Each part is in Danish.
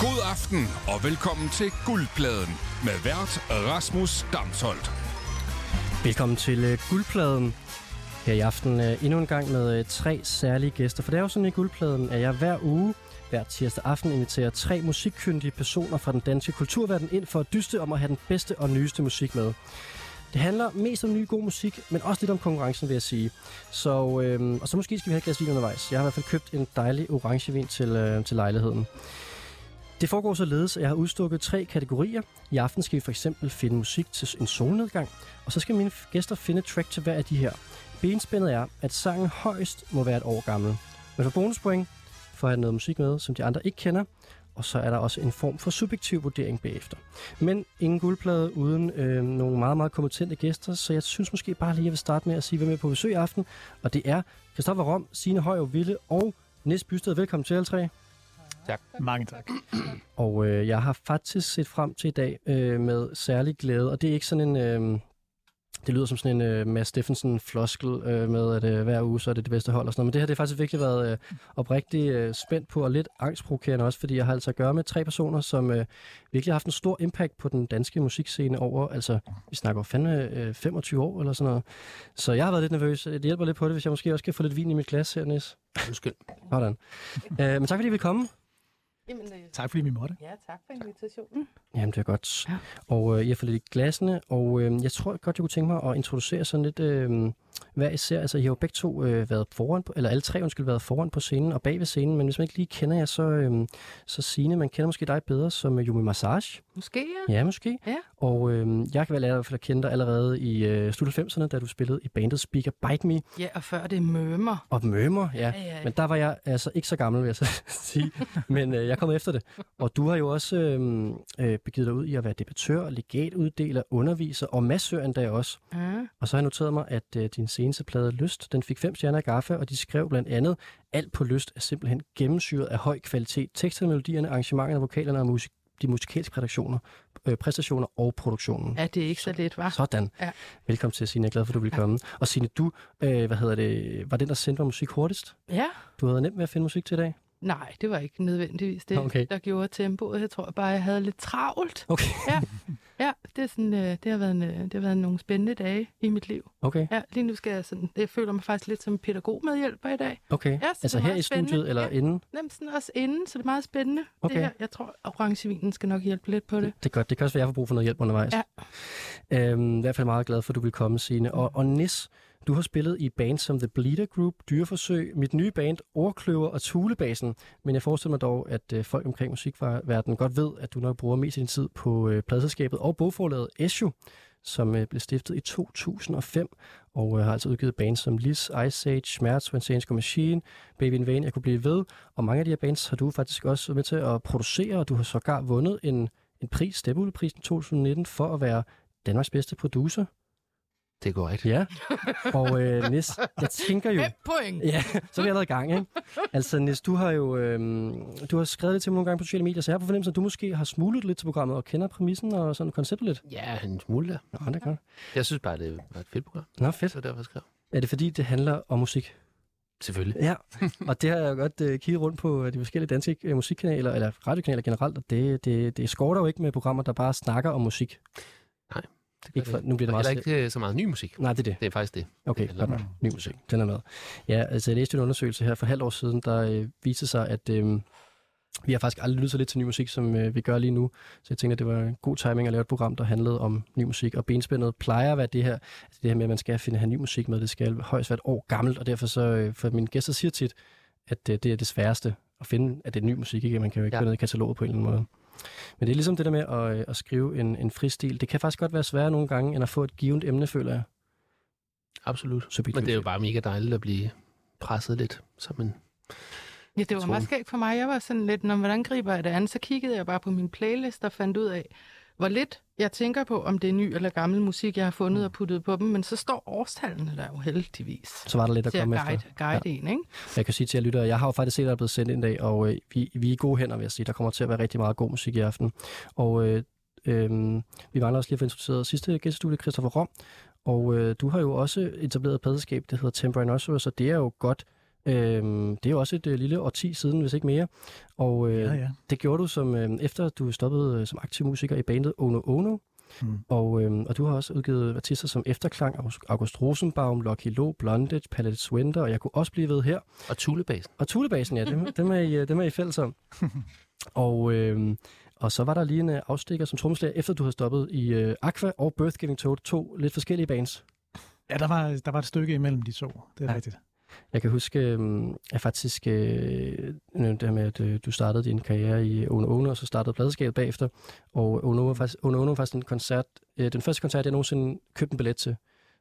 God aften og velkommen til Guldpladen med vært Rasmus Damsholt. Velkommen til Guldpladen. Her i aften endnu en gang med tre særlige gæster. For det er jo sådan i Guldpladen, at jeg hver uge, hver tirsdag aften, inviterer tre musikkyndige personer fra den danske kulturverden ind for at dyste om at have den bedste og nyeste musik med. Det handler mest om ny god musik, men også lidt om konkurrencen, vil jeg sige. Så, og så måske skal vi have et glas vin undervejs. Jeg har i hvert fald købt en dejlig orangevin til lejligheden. Det foregår således, at jeg har udstukket tre kategorier. I aften skal vi for eksempel finde musik til en solnedgang, og så skal mine gæster finde et track til hver af de her. Benspændet er, at sangen højst må være et år gammel. Men for bonuspoint får jeg noget musik med, som de andre ikke kender, og så er der også en form for subjektiv vurdering bagefter. Men ingen guldplade uden nogle meget, meget kompetente gæster, så jeg synes måske bare lige, at jeg vil starte med at sige, hvem jeg er på besøg i aften, og det er Christoffer Rom, Signe Høj og Ville og Niels Bysted. Velkommen til alle tre. Tak. Mange tak. Og jeg har faktisk set frem til i dag med særlig glæde, og det er ikke sådan en... det lyder som sådan en Mads Steffensen-floskel med, at hver uge så er det det bedste hold og sådan noget. Men det her, det har faktisk virkelig været oprigtigt spændt på og lidt angstprovokerende også, fordi jeg har altså at gøre med tre personer, som virkelig har haft en stor impact på den danske musikscene over, altså vi snakker fandme 25 år eller sådan noget. Så jeg har været lidt nervøs. Det hjælper lidt på det, hvis jeg måske også kan få lidt vin i mit glas her, Niels. Undskyld. Hvordan? Men tak fordi I ville komme. Jamen, tak fordi vi måtte. Ja, tak for invitationen. Jamen, det er godt. Ja. Og I har fået lidt i glassene, og jeg tror godt, jeg kunne tænke mig at introducere sådan lidt hver især. Altså, I har jo begge to været foran på, eller alle tre, været foran på scenen og bag ved scenen, men hvis man ikke lige kender jer, så Signe, man kender måske dig bedre som Yumi Massage. Måske, ja. Ja, måske. Ja. Og jeg kan vel lære at kende dig allerede i slut 90'erne, da du spillede i bandet Speaker Bite Me. Ja, og før det Mømer. Og Mømer, ja. Ja. Men der var jeg altså ikke så gammel, vil jeg så sige. Men jeg kom efter det. Og du har jo også begivet dig ud i at være debattør, legatuddeler, underviser og massør endda også. Ja. Og så har jeg noteret mig, at din seneste plade Lyst, den fik 5 stjerner af Gaffa, og de skrev blandt andet, alt på Lyst er simpelthen gennemsyret af høj kvalitet. Teksterne, melodierne, arrangementerne, vokalerne og de musikalske redaktioner, præstationer og produktionen. Ja, det er ikke så lidt, hva'? Sådan. Ja. Velkommen til, Signe. Jeg er glad for, at du vil komme. Og Signe, du var den, der sendte mig musik hurtigst? Ja. Du havde nemt med at finde musik til i dag? Nej, det var ikke nødvendigvis det, okay, der gjorde tempoet. Jeg tror bare, jeg havde lidt travlt. Okay. Ja, ja, det er sådan, det har været nogle spændende dage i mit liv. Okay. Ja, lige nu skal jeg sådan, jeg føler mig faktisk lidt som en pædagogmedhjælper i dag. Okay. Ja, altså her i studiet eller inden? Ja, nemt sådan også inden, så det er meget spændende. Okay. Det her, jeg tror, orangevinen skal nok hjælpe lidt på det. Det er godt. Det kan også være, jeg får brug for noget hjælp undervejs. Ja. I hvert fald meget glad for, at du vil komme, Signe. Og Nis, du har spillet i bands som The Bleeder Group, Dyreforsøg, mit nye band, Overkløver og Thulebasen. Men jeg forestiller mig dog, at folk omkring musikverdenen godt ved, at du nok bruger mest af din tid på pladselskabet og bogforlaget Eshu, som blev stiftet i 2005 og har altså udgivet bands som Liz, Ice Age, Schmerz, When Saints Go Machine, Baby in Vain, jeg kunne blive ved. Og mange af de her bands har du faktisk også været med til at producere, og du har sågar vundet en pris, Steppeulveprisen 2019, for at være Danmarks bedste producer. Det går rigtigt. Ja, og Nis, jeg tænker jo... 5 point! Ja, så er vi allerede i gang, ikke? Altså Nis, du har jo du har skrevet lidt til mig nogle gange på sociale medier, så jeg har på fornemmelsen, at du måske har smuglet lidt til programmet og kender præmissen og sådan konceptet lidt. Ja, en smule der. Nå, det kan. Jeg synes bare, det var et fedt program. Nå, fedt. Så derfor skrev. Er det fordi, det handler om musik? Selvfølgelig. Ja, og det har jeg jo godt kigget rundt på de forskellige danske musikkanaler, eller radiokanaler generelt, og det skorter jo ikke med programmer, der bare snakker om musik. Nej. Nu bliver det meget ikke så meget ny musik. Nej, det er det. Det er faktisk det. Okay, det er ny musik. Den er med. Ja, altså jeg læste en undersøgelse her for et halvt år siden, der viste sig, at vi har faktisk aldrig lyttet så lidt til ny musik, som vi gør lige nu. Så jeg tænkte, at det var god timing at lave et program, der handlede om ny musik. Og benspændet plejer at være det her, altså det her med, at man skal have ny musik med. Det skal højst være et år gammelt, og derfor så, for mine gæster siger tit, at det er det sværeste at finde, at det er ny musik, ikke? Man kan jo ikke finde noget i kataloget på en eller anden måde. Men det er ligesom det der med at skrive en fristil. Det kan faktisk godt være sværere nogle gange, end at få et givent emne, føler jeg. Absolut. Men det er jo bare mega dejligt at blive presset lidt. Ja, det var meget skægt for mig. Jeg var sådan lidt, hvordan griber jeg det an? Så kiggede jeg bare på min playlist og fandt ud af, hvor lidt jeg tænker på, om det er ny eller gammel musik, jeg har fundet og puttet på dem. Men så står årstallene der jo heldigvis. Så var der lidt at komme efter. Til at guide en, ikke? Jeg kan sige til jer lyttere, jeg har jo faktisk set, at der er blevet sendt en dag, og vi er i gode hænder, vil jeg sige. Der kommer til at være rigtig meget god musik i aften. Og vi mangler også lige at få introduceret sidste gæstestudie, Christoffer Rom. Og du har jo også etableret et pladselskab, der hedder Temporary Nursery, så det er jo godt Det er jo også et lille årti siden, hvis ikke mere. Og det gjorde du, som efter du stoppede som aktiv musiker i bandet Ono Ono. Mm. Og du har også udgivet artister som Efterklang, August Rosenbaum, Lucky Lo, Blondage, Palette Swindler, og jeg kunne også blive ved her. Og Thulebasen. Og Thulebasen, ja. Dem er I fælles om. Og så var der lige en afstikker som trommeslager, efter du havde stoppet i Aqua og Birth Giving Toad, to lidt forskellige bands. Ja, der var et stykke imellem de to. Det er rigtigt. Jeg kan huske, at faktisk det med, at du startede din karriere i Ono Ono, og så startede pladeskabet bagefter. Og Ono var faktisk en koncert, den første koncert, jeg nogensinde købte en billet til.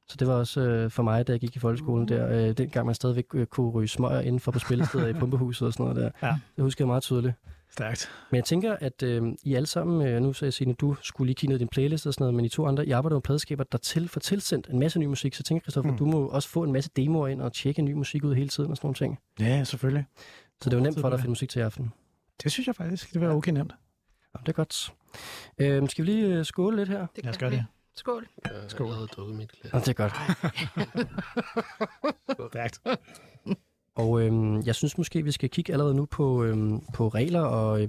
Så det var også for mig, da jeg gik i folkeskolen der, dengang man stadigvæk kunne ryge smøger inden for på spillesteder i Pumpehuset og sådan noget der. Ja. Det husker jeg meget tydeligt. Stærkt. Men jeg tænker, at I alle sammen, nu sagde Signe, du skulle lige kigge ned din playlist og sådan noget, men I to andre, I arbejder med pladeskaber, der får tilsendt en masse ny musik, så jeg tænker, Christoffer, du må også få en masse demoer ind og tjekke ny musik ud hele tiden og sådan nogle ting. Ja, selvfølgelig. Så det var nemt for dig at finde musik til i aften. Det synes jeg faktisk, det var okay nemt. Jamen, det er godt. Skal vi lige skåle lidt her? Lad os gøre det. Skål. Skål. Jeg havde drukket mit glas. Det er godt. Stærkt. Og jeg synes måske, vi skal kigge allerede nu på, på regler og,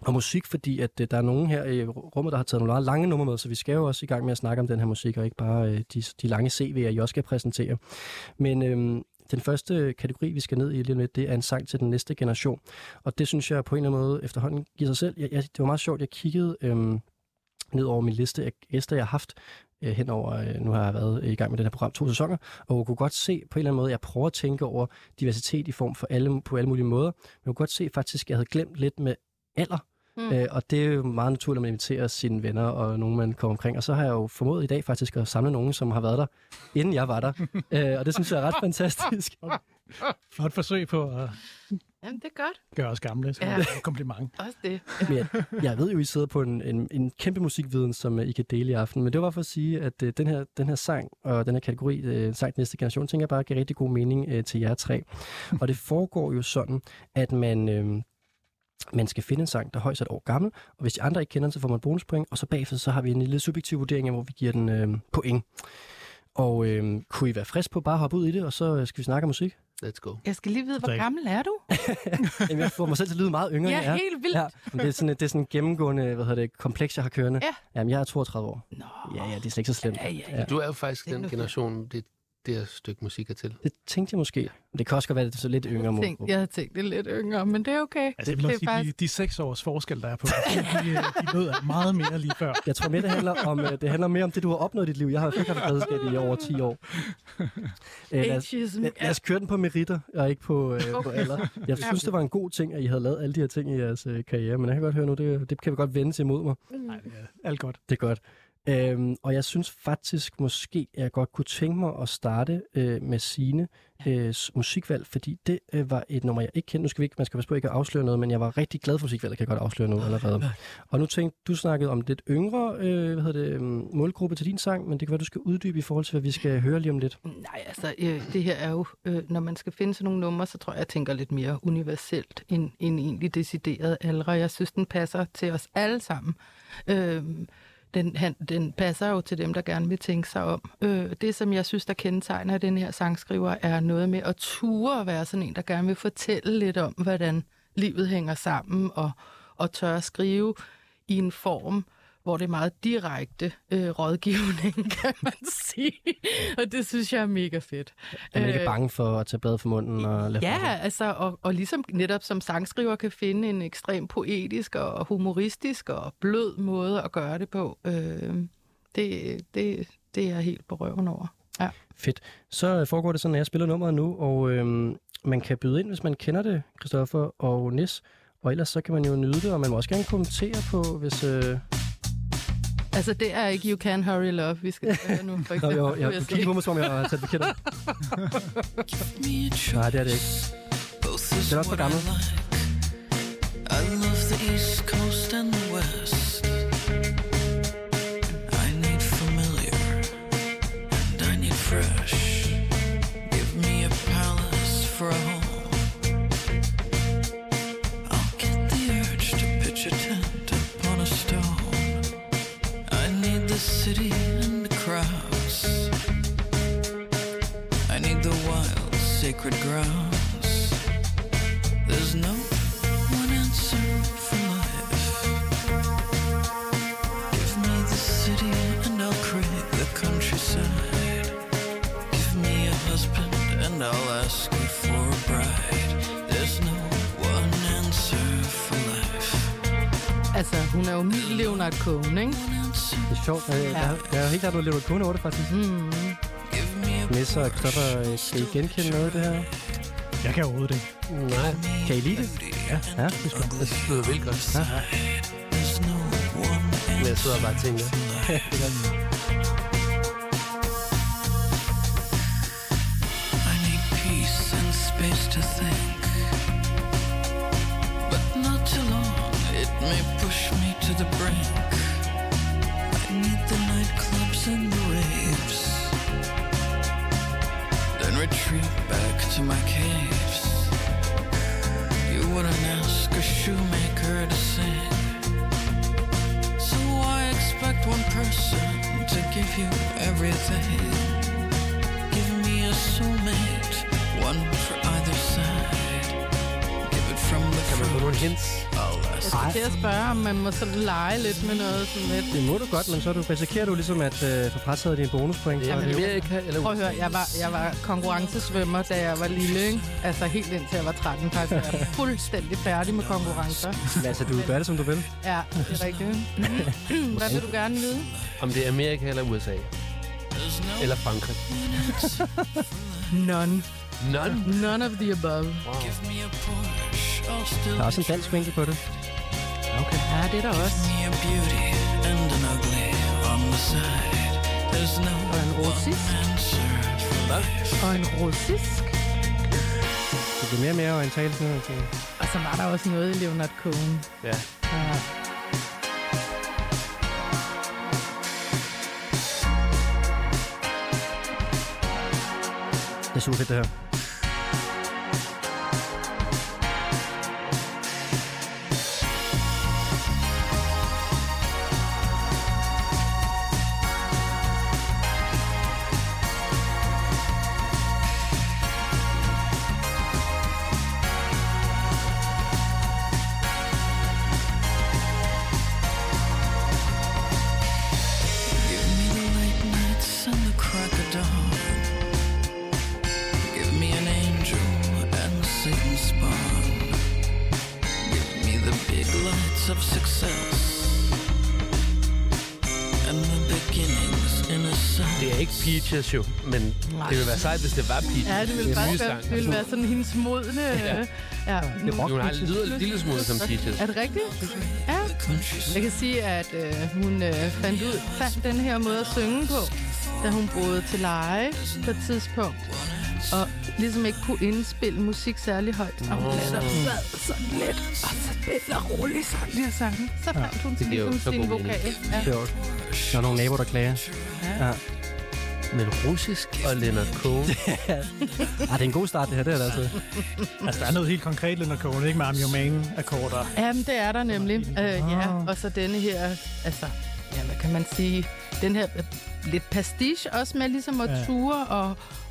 og musik, fordi at, der er nogen her i rummet, der har taget nogle lange numre med, så vi skal jo også i gang med at snakke om den her musik, og ikke bare de lange CV'er, I også skal præsentere. Men den første kategori, vi skal ned i lige lidt, det er en sang til den næste generation. Og det synes jeg på en eller anden måde efterhånden giver sig selv. Det var meget sjovt, jeg kiggede ned over min liste af gæster, jeg har haft, henover, nu har jeg været i gang med det her program 2 sæsoner, og kunne godt se på en eller anden måde, jeg prøver at tænke over diversitet i form for alle, på alle mulige måder, men kunne godt se faktisk, at jeg havde glemt lidt med alder, og det er jo meget naturligt, at man inviterer sine venner og nogen, man kommer omkring, og så har jeg jo formået i dag faktisk at samle nogen, som har været der, inden jeg var der, og det synes jeg er ret fantastisk. Flot forsøg på at... Jamen, det er godt. Gør os gamle, så ja. Kompliment. Også det. Ja. Men jeg ved jo, I sidder på en kæmpe musikviden, som I kan dele i aften. Men det var bare for at sige, at den her sang og den her kategori, sang næste generation, tænker jeg bare giver rigtig god mening til jer tre. Og det foregår jo sådan, at man skal finde en sang, der højst er et år gammel, og hvis de andre ikke kender den, så får man bonuspoint, og så bagefter så har vi en lille subjektiv vurdering af, hvor vi giver den point. Og kunne I være frisk på bare at hoppe ud i det, og så skal vi snakke om musik? Let's go. Jeg skal lige vide, hvor gammel er du? Jamen, jeg får mig selv til at lyde meget yngre, end jeg er. Helt vildt. Ja, det er sådan en gennemgående, kompleks, jeg har kørende. Ja. Jamen, jeg er 32 år. Nå. Ja, det er slet ikke så slemt. Ja. Du er jo faktisk den generation, det her stykke musik er til. Det tænkte jeg måske. Det kan også godt være, at det er så lidt yngre. Jeg havde tænkt det lidt yngre, men det er okay. Altså, det er sige, faktisk... de 6 års forskel, der er på, de nød meget mere lige før. Jeg tror mere, det handler mere om det, du har opnået i dit liv. Jeg har jo ikke haft redskab i over 10 år. Lad os køre den på meritter, og ikke på alder. Jeg synes, det var en god ting, at I havde lavet alle de her ting i jeres karriere, men jeg kan godt høre nu, det kan vi godt vende til imod mig. Nej, det er alt godt. Det er godt. Og jeg synes faktisk måske, at jeg godt kunne tænke mig at starte med Signes musikvalg, fordi det var et nummer, jeg ikke kendte. Nu skal vi ikke, man skal passe på ikke at afsløre noget, men jeg var rigtig glad for musikvalget, kan jeg godt afsløre noget allerede. Og nu tænkte du snakkede om lidt yngre målgruppe til din sang, men det kan være, du skal uddybe i forhold til, hvad vi skal høre lige om lidt. Nej, altså det her er jo, når man skal finde sådan nogle numre, så tror jeg, jeg tænker lidt mere universelt end egentlig decideret aldre. Jeg synes, den passer til os alle sammen. Den passer jo til dem, der gerne vil tænke sig om. Det, som jeg synes, der kendetegner den her sangskriver, er noget med at ture at være sådan en, der gerne vil fortælle lidt om, hvordan livet hænger sammen, og tør at skrive i en form, hvor det er meget direkte rådgivning, kan man sige. Og det synes jeg er mega fedt. Er man ikke bange for at tage bladet fra munden? Og ligesom netop som sangskriver kan finde en ekstrem poetisk og humoristisk og blød måde at gøre det på. Det er jeg helt på røven over. Ja. Fedt. Så foregår det sådan, at jeg spiller nummeret nu, og man kan byde ind, hvis man kender det, Christoffer og Nis. Og ellers så kan man jo nyde det, og man må også gerne kommentere på, hvis... Altså, det er ikke You Can Hurry Love, vi skal høre nu, for eksempel. Nå, jeg kigger på mig, som jeg har sat bekendt. Nej, det er det ikke. Det er også for gammelt. City and the crowds. I need the wild, sacred Altså, hun er jo min Leonard Cohen, ikke? Det er sjovt. Jeg er helt klart, at Leonard Cohen over det, faktisk. Mm. Næs og Christoffer, skal I genkende noget af det her? Jeg kan overhovedet det. Nej. Kan I lide det? Ja. Det sidder vildt godt. Ja. Men jeg sidder bare og tænker. I need peace and space to think. May push me to the brink. I need the nightclubs and the waves. Then retreat back to my caves. You wouldn't ask a shoemaker to sing. So why expect one person to give you everything? Give me a soulmate, one for either side. Give it from the front. Jeg skal spørge, om man må sådan lege lidt med noget sådan lidt. Det må du godt, men så risikerer du ligesom at få frataget dine bonuspoint. Ja, men prøv at høre, jeg var konkurrencesvømmer, da jeg var lille, ikke? Altså helt indtil jeg var 13, faktisk. Jeg var fuldstændig færdig med konkurrencer. Men altså, du gør det, som du vil. Ja, det er rigtigt. Hvad vil du gerne vide? Om det er Amerika eller USA? Eller Frankrig? None? None of the above. Wow. Der er også en dansk vinkel på det. Okay. Ja, det er der også. Og en russisk. Og en russisk. Det bliver mere og mere orientalt nu. Og så var der også noget i Leonard Cohen. Ja. Det er super fedt, det her. Jo, men det vil være sejt, hvis det var Peaches. Ja, det ville faktisk være sådan hendes modne. Ja. Hun har en lille smule som Peaches. Er det rigtigt? Ja. Jeg kan sige, at hun fandt den her måde at synge på, da hun boede til leje på et tidspunkt. Og ligesom ikke kunne indspille musik særlig højt. Og hun sad sådan lidt, og så lidt og roligt sådan lige og sangen. Så fandt hun sin vokal. Ja. Der er nogle naboer, der klager. Ja. Men russisk og Leonard Cohen. Det er en god start, det her. Det er det, altså, der er noget helt konkret, Leonard Cohen, ikke med Armioman-akkorder. Jamen, det er der nemlig. Og så denne her, altså, ja, hvad kan man sige? Den her lidt pastiche også med ligesom at ture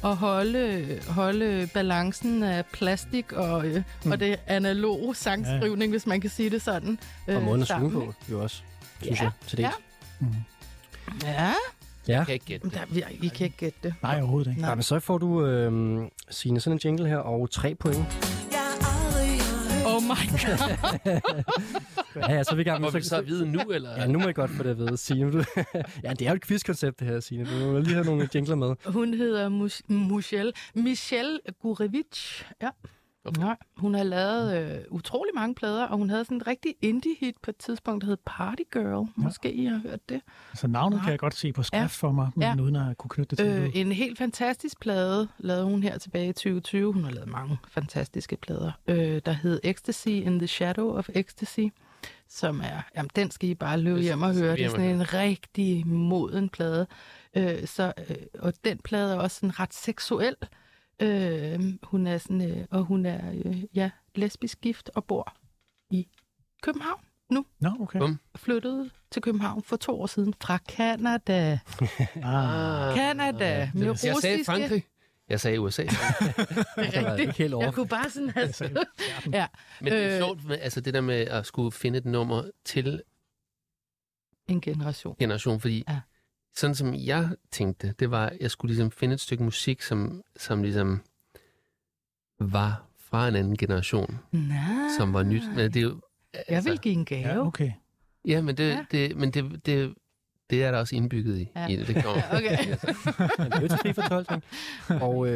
og holde balancen af plastik og det analoge sangskrivning, hvis man kan sige det sådan. Og måden at sluge på, jo også, synes jeg, til det. Ja. Ja. I kan ikke gætte det. Nej, overhovedet ikke. Nej, men så får du, Signe, sådan en jingle her, og 3 point. Oh my god. Ja, så er vi i gang. Må vi så vide nu, eller? Ja, nu må jeg godt få det at vide, Signe. Ja, det er jo et quizkoncept, det her, Signe. Du må lige have nogle jingler med. Hun hedder Michelle Gurevich. Ja. Okay. Nej, hun har lavet utrolig mange plader, og hun havde sådan et rigtig indie-hit på et tidspunkt, der hed Party Girl. Måske I har hørt det. Altså navnet kan jeg godt se på skrift for mig, men uden at kunne knytte det til noget. En helt fantastisk plade lavede hun her tilbage i 2020. Hun har lavet mange fantastiske plader, der hed Ecstasy in the Shadow of Ecstasy, som er, jamen den skal I bare løbe hjem og høre. Det er sådan en rigtig moden plade. Og den plade er også sådan ret seksuel. Hun er sådan, og hun er lesbisk gift og bor i København nu. Nå, okay. Flyttede til København for 2 år siden fra Canada. Canada. Med russiske... Jeg sagde Frankrig. Jeg sagde USA. Jeg kunne bare sådan altså. Ja. Men det er sjovt med, altså det der med at skulle finde et nummer til en generation, fordi ja. Sådan som jeg tænkte, det var, at jeg skulle ligesom finde et stykke musik, som ligesom var fra en anden generation, som var nyt. Men det er jo, altså, jeg vil give en gave. Ja, okay. Ja, men det er der også indbygget i. Ja. I det kommer. Okay. Det er jo til fri fortolkning. Og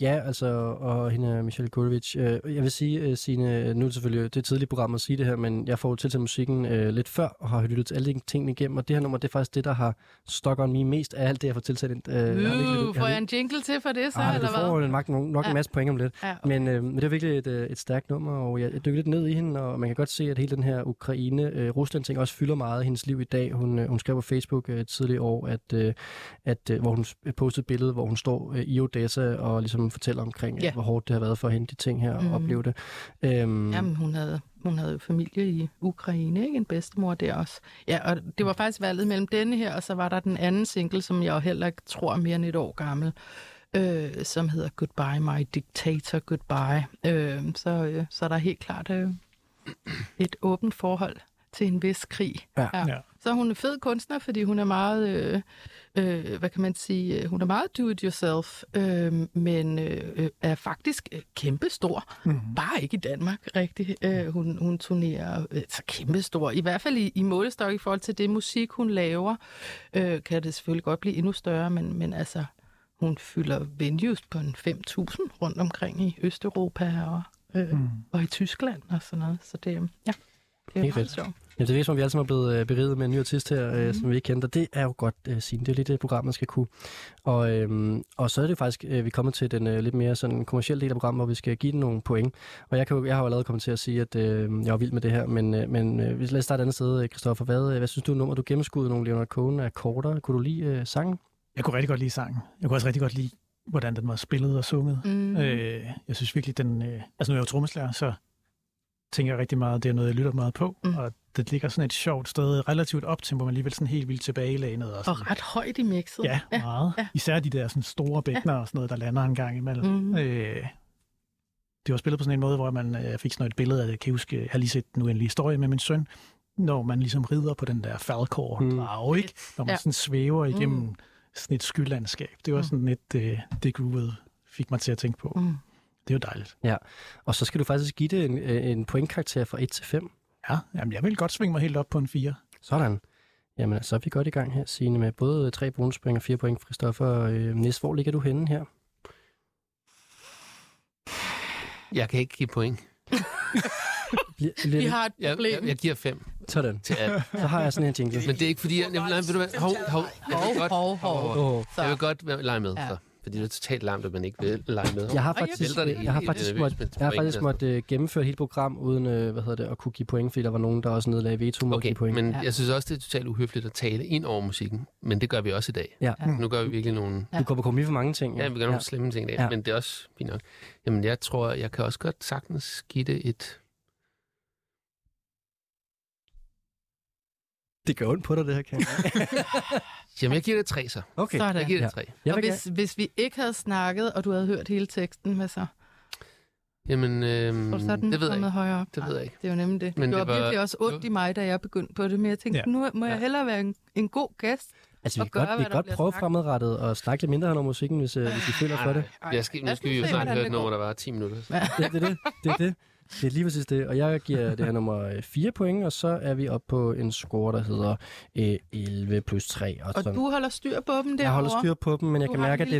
ja, altså, og hende Michelle Gurevich. Jeg vil sige, Signe, nu er det selvfølgelig det tidlige program at sige det her, men jeg får jo til musikken lidt før, og har lyttet til alle de tingene igennem, og det her nummer, det er faktisk det, der har stuck on me mest af alt det, jeg får tilsendt. Får jeg en jingle til for det så, eller hvad? Du får nok en masse point om lidt. Ja, okay. Men det er virkelig et stærkt nummer, og jeg dykker lidt ned i hende, og man kan godt se, at hele den her Ukraine-Rusland-ting også fylder meget af hendes liv i dag. Hun skrev på Facebook tidligere år, at hvor hun postede et billede, hvor hun står i Odessa og ligesom fortæller omkring, hvor hårdt det har været for hende, de ting her, og opleve det. Jamen, hun havde jo familie i Ukraine, ikke? En bedstemor der også. Ja, og det var faktisk valget mellem denne her, og så var der den anden single, som jeg jo heller ikke tror mere end et år gammel, som hedder Goodbye My Dictator, Goodbye. Så er der helt klart et åbent forhold til en vis krig. Ja. Så hun er fed kunstner, fordi hun er meget, hvad kan man sige, hun er meget do-it-yourself, men er faktisk kæmpestor. Mm-hmm. Bare ikke i Danmark, rigtigt. Hun turnerer så kæmpestor. I hvert fald i målestok i forhold til det musik, hun laver, kan det selvfølgelig godt blive endnu større, men altså, hun fylder venues på en 5.000 rundt omkring i Østeuropa og i Tyskland og sådan noget. Så det, ja. Det er fedt. Ja, det er som vi alle sammen er blevet beriget med en ny artist her, som vi ikke kendte. Det er jo godt, Signe. Det er jo lidt det program, man skal kunne. Og så er det faktisk, vi kommer til den lidt mere sådan kommercielle del af programmet, hvor vi skal give den nogle point. Og jeg har jo allerede kommet til at sige, at jeg er vild med det her, men lad os starte et andet sted, Christoffer. Hvad synes du, nummer du gennemskudde nogle Leonard Cohen-akkorder? Kunne du lide sangen? Jeg kunne rigtig godt lide sangen. Jeg kunne også rigtig godt lide, hvordan den var spillet og sunget. Mm. Jeg synes virkelig, den... altså nu er jeg jo trommeslager, så... tænker jeg rigtig meget, det er noget, jeg lytter meget på, og det ligger sådan et sjovt sted, relativt optempo, man alligevel sådan helt vildt tilbage i lanet. Og ret højt i mixet. Ja, meget. Ja. Især de der sådan store bækner og sådan noget, der lander en gang imellem. Mm. Det var spillet på sådan en måde, hvor man fik sådan et billede af, jeg kan huske, jeg har lige set en uendelig historie med min søn, når man ligesom rider på den der faldkår, ikke? Når man sådan svæver igennem sådan et skylandskab. Det var sådan lidt, det groovede fik mig til at tænke på. Mm. Det er jo dejligt. Ja, og så skal du faktisk give det en pointkarakter fra 1 til 5. Ja, jamen jeg vil godt svinge mig helt op på en 4. Sådan. Jamen så er vi godt i gang her, Signe, med både 3 bonuspoint og 4 point, Christoffer. Næste, hvor ligger du henne her? Jeg kan ikke give point. Vi har et problem. Jeg giver 5. Sådan. Til alt. Så har jeg sådan en ting. Men det er ikke fordi... Jeg vil godt lege med, så. Fordi det er totalt larmt, at man ikke vil lege med. Jeg har faktisk måttet gennemføre et helt program, uden at kunne give point, fordi der var nogen, der også nedlagde veto mod at give point. Men jeg synes også, det er totalt uhøfligt at tale ind over musikken, men det gør vi også i dag. Ja. Nu gør vi virkelig nogle... Du går på kompromis for mange ting. Ja, vi gør nogle slemme ting i dag, men det er også fint nok. Jamen, jeg tror, jeg kan også godt sagtens give det et... Det gør ondt på dig, det her, kan jeg. Jamen, jeg giver det 3, så. Okay. Sådan. Jeg giver det 3. Ja. Og hvis vi ikke havde snakket, og du havde hørt hele teksten, hvad så? Jamen, det ved jeg ikke. Det er jo nemlig det. Men det var virkelig også ondt i mig, da jeg begyndte på det, men jeg tænkte, nu må jeg hellere være en god gæst. Altså, vi kan godt prøve fremadrettet og snakke lidt mindre her om musikken, hvis vi føler for det. Nu skal vi jo snart høre et nummer, der var 10 minutter. Det er det. Det er lige præcis det, og jeg giver det her nummer 4 point, og så er vi oppe på en score, der hedder 11+3. Og du holder styr på dem derovre? Jeg holder styr på dem, men jeg kan mærke, at det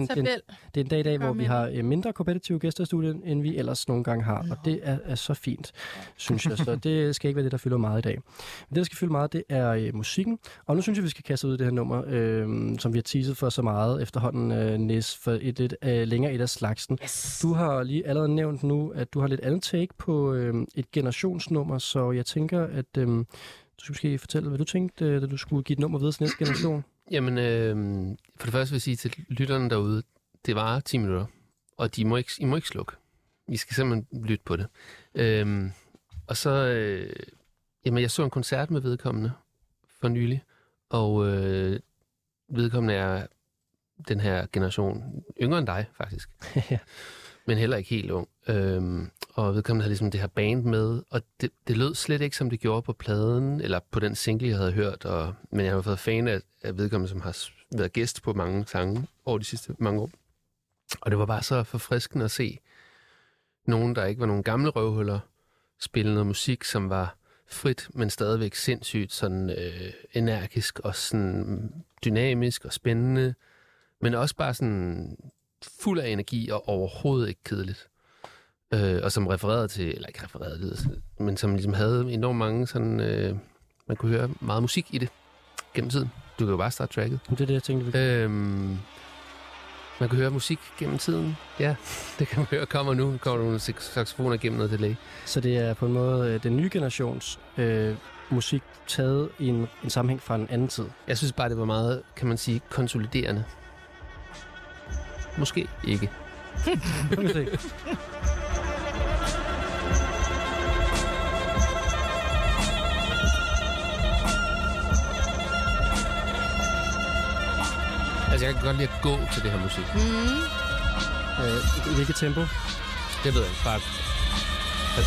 er en dag i dag, hvor vi har mindre kompetitive gæster i studien, end vi ellers nogle gange har, og det er så fint, synes jeg. Så det skal ikke være det, der fylder meget i dag. Men det, der skal fylde meget, det er musikken, og nu synes jeg, vi skal kaste ud det her nummer, som vi har teaset for så meget efterhånden, Niels, for et lidt længere et af slagsen. Yes. Du har lige allerede nævnt nu, at du har lidt andet take på et generationsnummer, så jeg tænker, at du skal måske fortælle, hvad du tænkte, da du skulle give et nummer videre til næste generation. Jamen, for det første vil jeg sige til lytterne derude, det varer 10 minutter, og I må ikke slukke. I skal simpelthen lytte på det. Og så, jamen, jeg så en koncert med vedkommende for nylig, og vedkommende er den her generation. Yngre end dig, faktisk. Ja. Men heller ikke helt ung. Og vedkommende havde ligesom det her band med, og det lød slet ikke, som det gjorde på pladen, eller på den single, jeg havde hørt. Men jeg har været fan af vedkommende, som har været gæst på mange sange over de sidste mange år. Og det var bare så forfriskende at se nogen, der ikke var nogen gamle røvhuller, spille noget musik, som var frit, men stadigvæk sindssygt sådan energisk og sådan dynamisk og spændende, men også bare sådan fuld af energi og overhovedet ikke kedeligt. Og som refererede til, eller ikke refererede, men som ligesom havde enormt mange sådan, man kunne høre meget musik i det gennem tiden. Du kan jo bare starte tracket. Det er det, jeg tænkte. Man kan høre musik gennem tiden. Ja, det kan man høre. Kommer nu. Kommer der nogle saxofoner gennem noget delay. Så det er på en måde den nye generations musik taget i en sammenhæng fra en anden tid. Jeg synes bare, det var meget, kan man sige, konsoliderende. Måske ikke. Altså, jeg kan godt lide at gå til det her musik. I hvilket tempo? Det ved jeg ikke. Bare... Jeg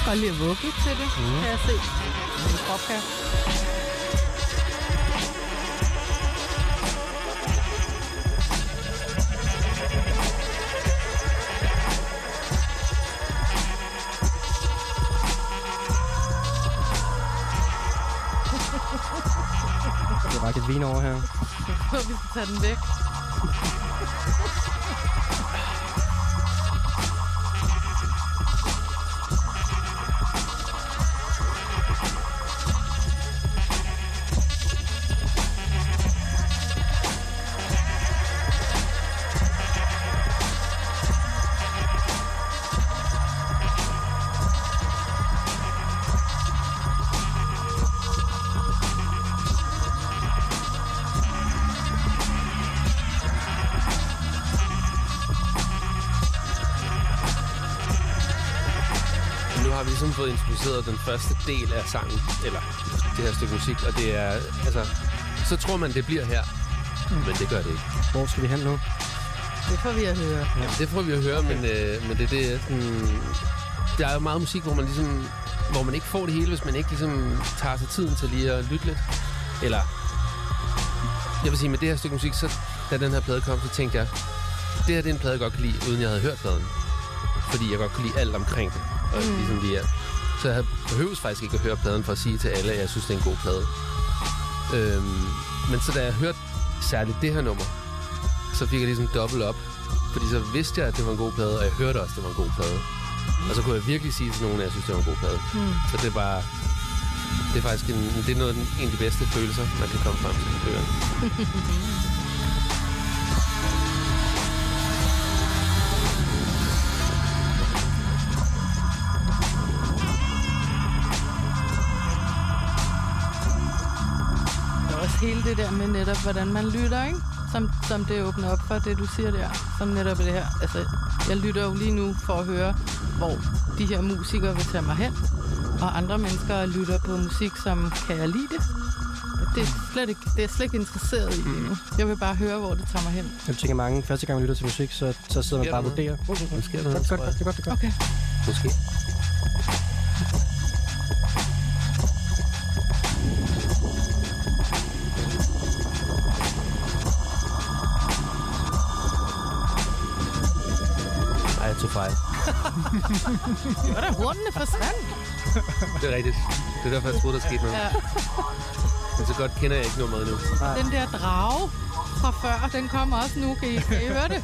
kan godt lide at vugge til det, kan jeg se. Min krop her. Det er rækket vin over her. Vi skal tage den væk. Som fået introduceret den første del af sangen, eller det her stykke musik, og det er, altså, så tror man, det bliver her, men det gør det ikke. Hvor skal vi hen nu? Det får vi at høre. Ja, det får vi at høre, okay. men det er sådan, der er jo meget musik, hvor man ligesom, hvor man ikke får det hele, hvis man ikke ligesom tager sig tiden til lige at lytte lidt, eller, jeg vil sige, med det her stykke musik, så da den her plade kom, så tænkte jeg, det her det er en plade, jeg godt kan lide, uden jeg havde hørt pladen, fordi jeg godt kunne lide alt omkring det. Og ligesom de er. Så jeg behøves faktisk ikke at høre pladen for at sige til alle, at jeg synes, det er en god plade. Men så da jeg hørte særligt det her nummer, så fik jeg ligesom dobbelt op. Fordi så vidste jeg, at det var en god plade, og jeg hørte også, at det var en god plade. Og så kunne jeg virkelig sige til nogen, at jeg synes, det var en god plade. Så det var, det er faktisk det er noget af en af de bedste følelser, man kan komme frem til at høre. Hele det der med netop, hvordan man lytter, ikke? Som det åbner op for, det du siger der, som netop det her. Altså, jeg lytter jo lige nu for at høre, hvor de her musikere vil tage mig hen, og andre mennesker lytter på musik, som kan jeg lide det. Det er slet ikke interesseret i endnu. Jeg vil bare høre, hvor det tager mig hen. Jeg tænker mange, første gang man lytter til musik, så sidder man bare og vurderer. Det er godt. Okay. Måske. Det var da hundene forsvandt. Det er rigtigt. Det er derfor, jeg troede, der skete noget. Ja. Men så godt kender jeg ikke nummeret nu. Den der drage fra før, den kommer også nu. Kan I høre det?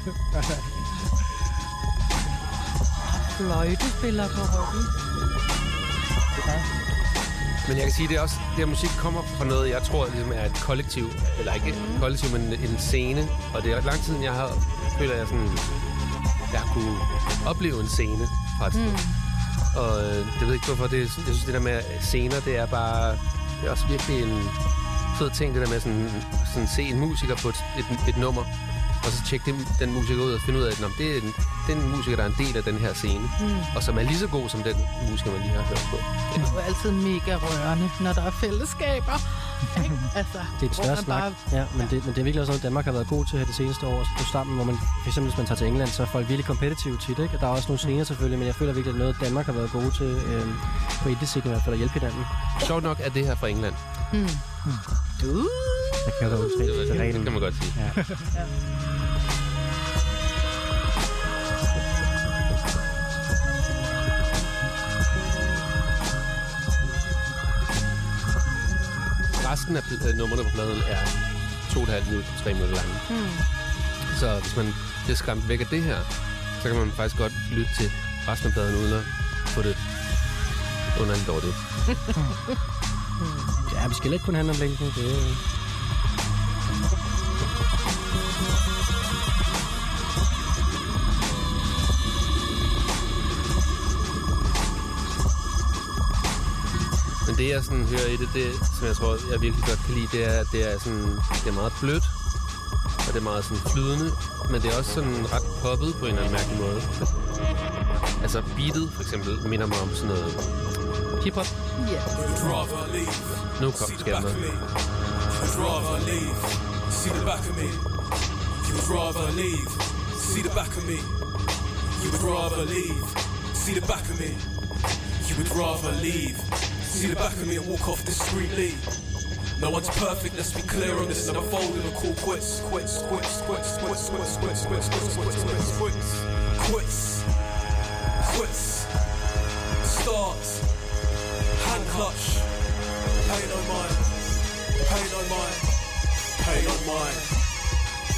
Fløjtespiller på ryggen. Men jeg kan sige, at det er også, det her musik kommer fra noget, jeg tror ligesom er et kollektiv. Eller ikke et kollektiv, men en scene. Og det er lang tid, jeg har føler, jeg sådan... Jeg kunne opleve en scene fra et sted. Og det ved ikke hvorfor, det, jeg synes det der med scener, det er bare, det er også virkelig en fed ting, det der med sådan se en musiker på et nummer, og så tjekke den musiker ud og finde ud af, at det er en musiker, der er en del af den her scene, og som er lige så god som den musiker, man lige har hørt på. Det er jo altid mega rørende, når der er fællesskaber. Altså, det er et større slag, bare... ja, men, ja. Det er virkelig også noget, Danmark har været god til her det seneste år på stammen, hvor man, for eksempel hvis man tager til England, så er folk virkelig kompetitive tit, ikke? Og der er også nogle scener selvfølgelig, men jeg føler virkelig, at noget Danmark har været gode til på indie-scenen i hvert fald at hjælpe hinanden. Sjovt nok er det her fra England. Du? Jeg kan da udtrykke det til reglen. Det kan man godt sige. Ja. Resten af nummerne på pladen er 2,5 minutter, 3 minutter lange. Så hvis man bliver skræmt væk af det her, så kan man faktisk godt lytte til resten af pladen uden at få det under en dårlig. Ja, vi skal ikke kun handle om længden. Det er... Det, jeg sådan hører i det, som jeg tror, jeg virkelig godt kan lide, det er, at det er meget blødt, og det er meget sådan flydende, men det er også sådan ret poppet på en eller anden mærkelig måde. Altså beatet, for eksempel, minder mig om sådan noget hip-hop. Yeah. Nu kom skærmen. See the back of me and walk off discreetly. No one's perfect, let's be clear on this. And I'm folding and call quits. Quits, quits, quits, quits, quits, quits, quits, quits, quits, quits, quits, quits, quits. Start. Hand clutch. Pain on mine. Pain on mine. Pain on mine.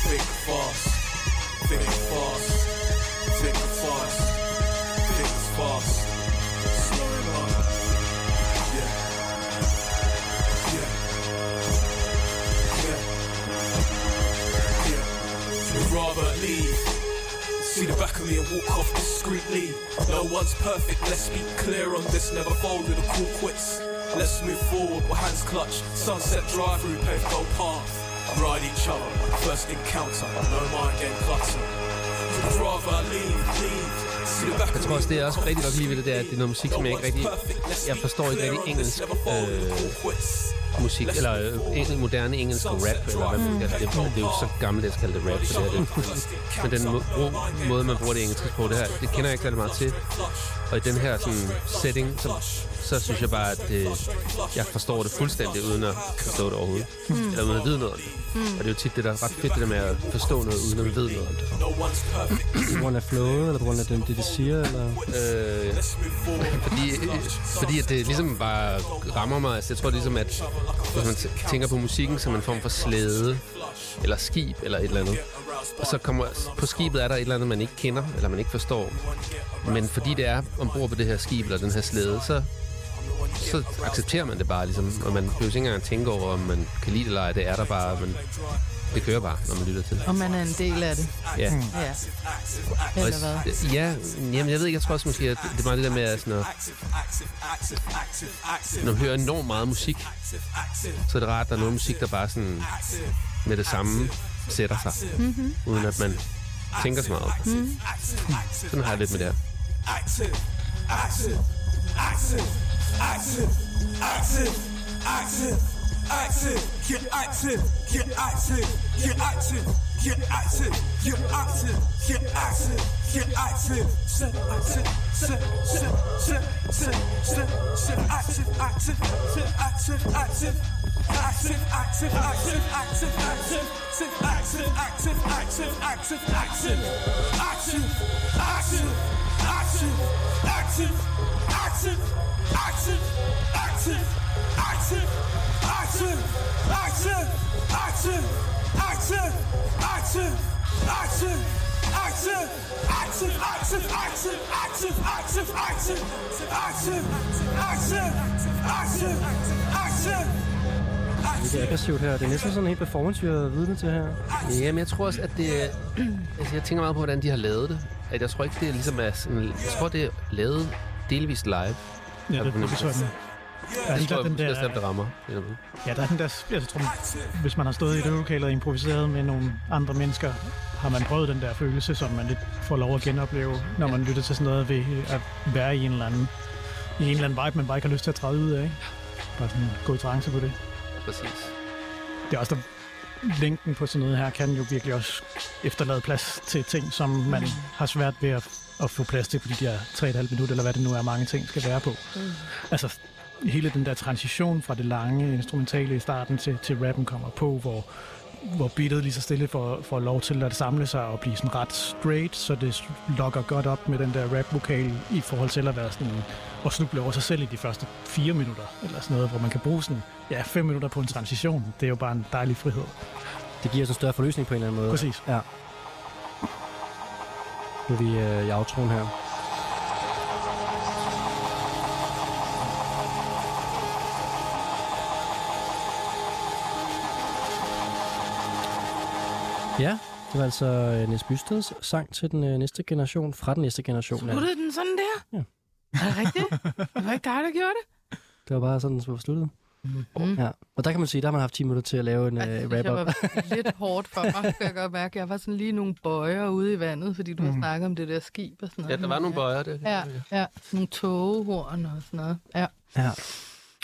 Think fast. Think fast. Think fast. Think fast. Slow down. We'd rather leave. See the back of me and walk off discreetly. No one's perfect, let's be clear on this. Never folded or call quits. Let's move forward, we're hands clutched. Sunset drive through paved gold path. Ride each other, first encounter. No mind game clutter. We'd rather leave, leave. Jeg tror også, det er også rigtig godt lige ved det der, at det er noget musik, som jeg ikke rigtig... Jeg forstår ikke rigtig engelsk musik, eller moderne engelsk rap, eller hvad man kalder det. Det er jo så gammelt, at kalde det rap, for det er det. Men den måde, man bruger det engelske på, det her, det kender jeg ikke særlig meget til. Og i den her sådan, setting, så synes jeg bare, at jeg forstår det fuldstændig, uden at forstå det overhovedet. Eller uden at vide noget om det. Og det er jo tit det, der er ret fedt, det der med at forstå noget, uden at vide noget om det. På grund af flowet, eller på grund af det, de siger, eller? Fordi at det ligesom bare rammer mig. Altså, jeg tror ligesom, at hvis man tænker på musikken som en form for slæde, eller skib, eller et eller andet. Og så kommer på skibet er der et eller andet, man ikke kender, eller man ikke forstår. Men fordi det er ombord på det her skib, eller den her slæde, så accepterer man det bare, ligesom. Og man behøver ikke engang at tænke over, om man kan lide det eller ej. Det er der bare, men det kører bare, når man lytter til det. Og man er en del af det. Ja. Ja. Eller hvad? Ja, jamen, jeg ved ikke, jeg tror også måske, at det er bare det der med, at når man hører enormt meget musik, så er det rart, at der er noget musik, der bare sådan med det samme sætter sig, uden at man tænker så meget. Sådan har jeg lidt med det her. Active, get active, get active, get active, get active, get active, get active, get active, set active, set, set, set, set, set, set, active, active, set, active, active, active, active, active, active, active, set, active, active, active, active, active, active, active, active, active, active, active, active. Active, active, active, active, active, active, active, active, active, active, active, active, active, active, active, active, active. Det er aggressivt her. Det er næsten sådan en helt performance, vi har vidne til her. Jamen, jeg tror også, at det... Altså, jeg tænker meget på, hvordan de har lavet det. At jeg tror ikke, det er ligesom... Jeg tror, det er lavet delvist live. Ja, det er sådan. Ja, det tror jeg bestemt, der rammer. Ja, der er den der... Jeg tror, hvis man har stået i det lokale og improviseret med nogle andre mennesker, har man prøvet den der følelse, som man lidt får lov at genopleve, når man lytter til sådan noget ved at være i en eller anden vibe, man bare ikke har lyst til at træde ud af. Ikke? Bare sådan gå i trance på det. Præcis. Det er også der, længden på sådan noget her kan jo virkelig også efterlade plads til ting, som man har svært ved at få plads til, fordi de er 3,5 minutter, eller hvad det nu er, mange ting skal være på. Altså, hele den der transition fra det lange instrumentale i starten til rappen kommer på, hvor beatet lige så stille får lov til at samle sig og blive sådan ret straight, så det lokker godt op med den der rap-vokal i forhold til at være sådan og snuble over sig selv i de første 4 minutter, eller sådan noget, hvor man kan bruge sådan, 5 minutter på en transition. Det er jo bare en dejlig frihed. Det giver os en større forløsning på en eller anden måde. Præcis. Ja. Nu er vi i outroen her. Ja, det var altså Niels Bysteds sang til den næste generation, fra den næste generation. Sluttede den sådan der? Ja. Er det rigtigt? Det var ikke dig, der gjorde det? Det var bare sådan, det var sluttet. Ja. Og der kan man sige, der har man haft 10 minutter til at lave en wrap-up. Det var lidt hårdt for mig, kan jeg godt mærke. Jeg var sådan lige nogle bøjer ude i vandet, fordi du har snakket om det der skib og sådan noget. Ja, der var nogle bøjer, det. Ja. Nogle togehorn og sådan noget. Ja.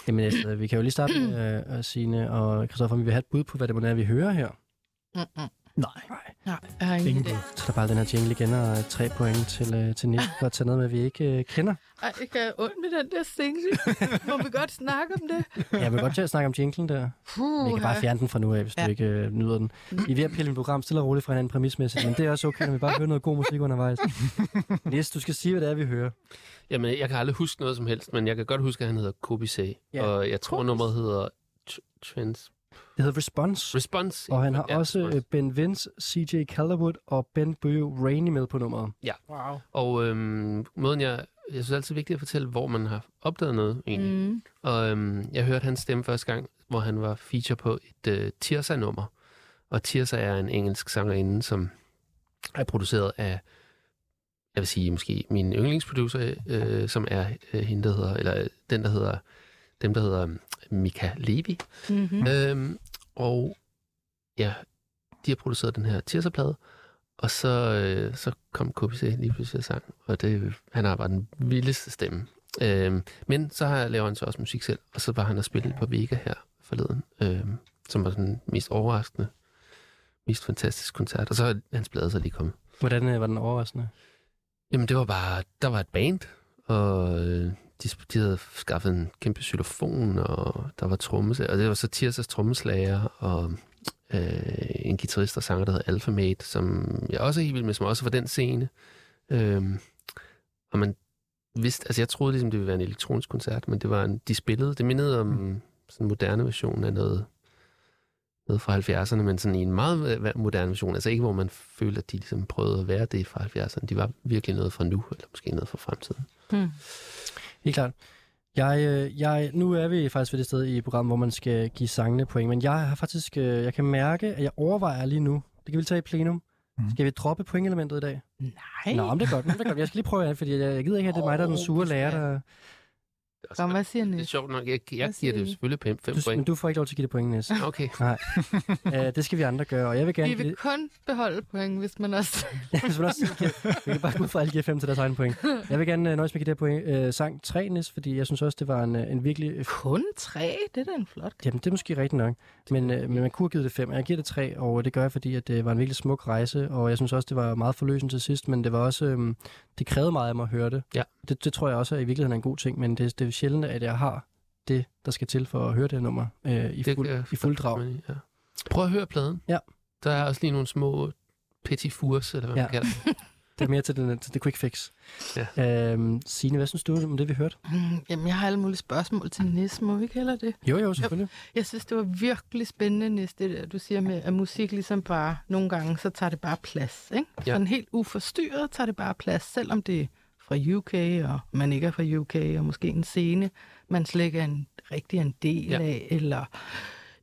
Jamen, altså, vi kan jo lige starte med Signe og Christoffer, om vi vil have et bud på, hvad det må være, vi hører her. Nej. Jeg har ingen idé. Så der er bare den her jingle igen, og 3 point til Nick for at tage noget med, vi ikke kender. Ej, jeg kan ondt med den der single. Må vi godt snakke om det? Ja, vi kan godt snakke om jinglen der. Vi kan bare fjerne den fra nu af, hvis du ikke nyder den. Vi er ved at pille et program stille og roligt fra hinanden præmismæssigt, men det er også okay, når vi bare hører noget god musik undervejs. Niels, du skal sige, hvad det er, vi hører. Jamen, jeg kan aldrig huske noget som helst, men jeg kan godt huske, at han hedder Coby Sey, og jeg tror, nummeret hedder Trends. Det hedder Response. Og han har også Ben Vince, C.J. Callowood og Ben Bøgh Rainy med på nummeret. Ja. Wow. Og måden jeg synes altid er vigtigt at fortælle, hvor man har opdaget noget egentlig. Og jeg hørte hans stemme første gang, hvor han var feature på et Tirzah-nummer. Og Tirzah er en engelsk sangerinde, som er produceret af, jeg vil sige måske min yndlingsproducer, som er hende, der hedder, eller den, der hedder, dem, der hedder Mica Levi. Og ja, de har produceret den her Tirzah-plade, og så kom KBC lige pludselig og sang, og han har bare den vildeste stemme. Men så laver han så også musik selv, og så var han og spille på Vega her forleden, som var den mest overraskende, mest fantastiske koncert, og så er hans plade så lige kommet. Hvordan var den overraskende? Jamen det var bare, der var et band, og de havde skaffet en kæmpe xylofon, og der var trommeslager, og det var så Tirzahs trommeslager, og en guitarist og sanger, der hedder Alpha Mate, som jeg også er helt vild med, som også var den scene. Og man vidste, altså jeg troede ligesom, det ville være en elektronisk koncert, men det var det mindede om sådan en moderne version af noget fra 70'erne, men sådan en meget moderne version, altså ikke hvor man følte, at de ligesom prøvede at være det fra 70'erne, de var virkelig noget fra nu, eller måske noget fra fremtiden. Helt klart. Nu er vi faktisk ved det sted i programmet, hvor man skal give sangene point, men jeg kan mærke, at jeg overvejer lige nu, det kan vi tage i plenum, skal vi droppe pointelementet i dag? Nej. Nå, det er godt. Jeg skal lige prøve, fordi jeg gider ikke, at det er mig, der er den sure lærer, der... Kom, hvad siger Niels? Det er sjovt nok, jeg giver det selvfølgelig 5 point. Men du får ikke lov til at give det point, Niels. Okay. Nej. Det skal vi andre gøre, og jeg vil gerne... Vi vil kun beholde point, hvis man også... Vi kan bare gå ud fra, at alle giver 5 til deres egen point. Jeg vil gerne nøjes med at give det point. Sang 3, Niels, fordi jeg synes også, det var en virkelig... Kun 3? Det er da en flot. Jamen, det er måske rigtigt nok. Men man kunne have givet det 5, og jeg giver det 3, og det gør jeg, fordi at det var en virkelig smuk rejse, og jeg synes også, det var meget forløsende til sidst, men det var også... det krævede meget af mig at høre det. Ja. Det tror jeg også er i virkeligheden en god ting, men det er sjældent, at jeg har det, der skal til for at høre det nummer i fuld drag. Ja. Prøv at høre pladen. Ja. Der er også lige nogle små petit fours, eller hvad man kalder det. Det er mere til det quick fix. Ja. Signe, hvad synes du om det, vi hørte? Jamen, jeg har alle mulige spørgsmål til Nis. Må vi ikke heller det? Jo, selvfølgelig. Jeg synes, det var virkelig spændende, Nis, det der, du siger med, at musik ligesom bare nogle gange, så tager det bare plads. Ikke? Ja. Sådan helt uforstyrret tager det bare plads, selvom det fra UK, og man ikke er fra UK, og måske en scene, man slet ikke er en del af, eller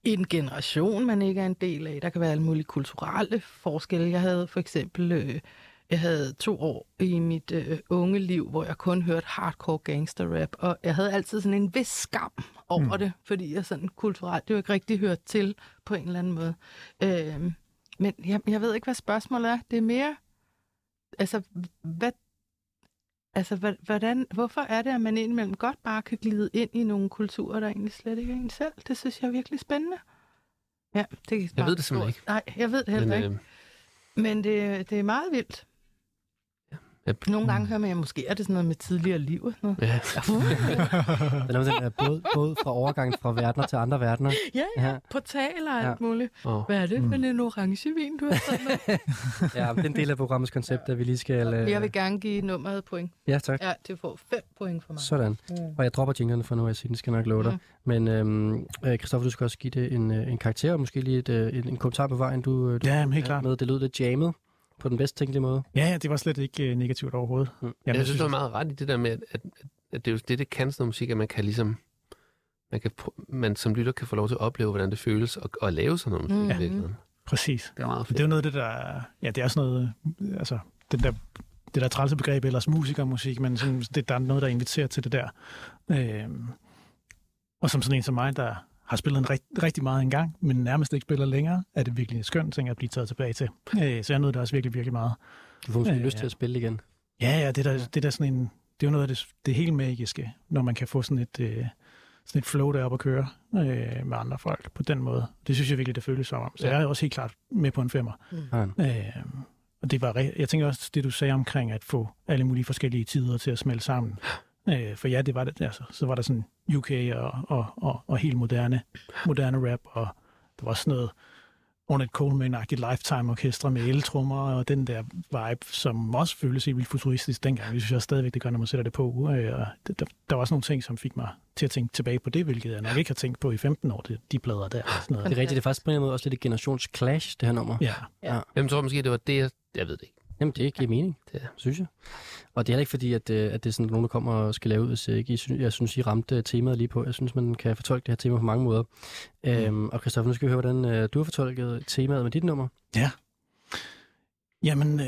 en generation, man ikke er en del af. Der kan være alle mulige kulturelle forskelle. Jeg havde for eksempel 2 år i mit unge liv, hvor jeg kun hørte hardcore gangsterrap, og jeg havde altid sådan en vis skam over det, fordi jeg sådan kulturelt jo ikke rigtig hørte til på en eller anden måde. Men jeg ved ikke, hvad spørgsmålet er. Det er mere, altså, hvad Altså, hvorfor er det, at man indimellem godt bare kan glide ind i nogle kulturer, der egentlig slet ikke er en selv? Det synes jeg er virkelig spændende. Ja, det er jeg ved det simpelthen ikke. Nej, jeg ved det heller ikke. Men det er meget vildt. Nogle gange hører man, at måske er det sådan noget med tidligere liv og sådan noget. Ja. Det er sådan, både fra overgangen fra verdener til andre verdener. Ja, ja. Portaler og alt muligt. Oh. Hvad er det for en orangevin, du har sådan? Ja, det er en del af programmets koncept, at vi lige skal... Jeg vil gerne give nummeret point. Ja, tak. Ja, det får 5 point for mig. Sådan. Og jeg dropper jinglerne for nu, jeg siger, den skal nok love dig. Men Christoffer, du skal også give det en karakter, og måske lige en kommentar på vejen, du helt klart. Med. Det lød lidt jammet. På den bedst tænkelige måde. Ja, det var slet ikke negativt overhovedet. Jamen, jeg synes, du har meget ret i det der med, at det er jo det kan sådan noget musik, at man kan ligesom, man som lytter kan få lov til at opleve, hvordan det føles at lave sådan noget musik. Ja, præcis. Det er meget fedt. Det er jo noget af det, der... Ja, det er sådan noget... Altså, det der trælse begreb, ellers musikermusik, men sådan, der er noget, der inviterer til det der. Og som sådan en som mig, der... har spillet en rigtig meget engang, men nærmest ikke spiller længere, er det virkelig en skøn ting at blive taget tilbage til. Så jeg nåede der også virkelig, virkelig meget. Du får måske lyst til at spille igen. Ja, det er sådan en... Det er jo noget af det helt magiske, når man kan få sådan et flow deroppe at køre med andre folk på den måde. Det synes jeg virkelig, det føles som om. Så jeg er også helt klart med på en 5'er. Mm. Og det var... Jeg tænker også, det du sagde omkring at få alle mulige forskellige tider til at smelte sammen. For ja, det var det. Altså, så var der sådan UK og helt moderne rap, og der var sådan noget Ornette Coleman-agtigt Lifetime-orkestre med eltrummer, og den der vibe, som også føles helt vildt futuristisk dengang. Det synes jeg stadigvæk, det gør, når man sætter det på. Og der var sådan nogle ting, som fik mig til at tænke tilbage på det, hvilket jeg nok ikke har tænkt på i 15 år, de plader der. Sådan noget. Det er rigtigt, det er faktisk på en måde også lidt et generationsclash, det her nummer. Ja. Hvem tror måske, det var det, jeg ved det ikke. Jamen, det giver mening, det synes jeg. Og det er ikke fordi, at det er sådan nogen, der kommer og skal lave ud, hvis ikke jeg synes, I ramte temaet lige på. Jeg synes, man kan fortolke det her tema på mange måder. Og Christoffer, nu skal vi høre, hvordan du har fortolket temaet med dit nummer. Ja. Jamen,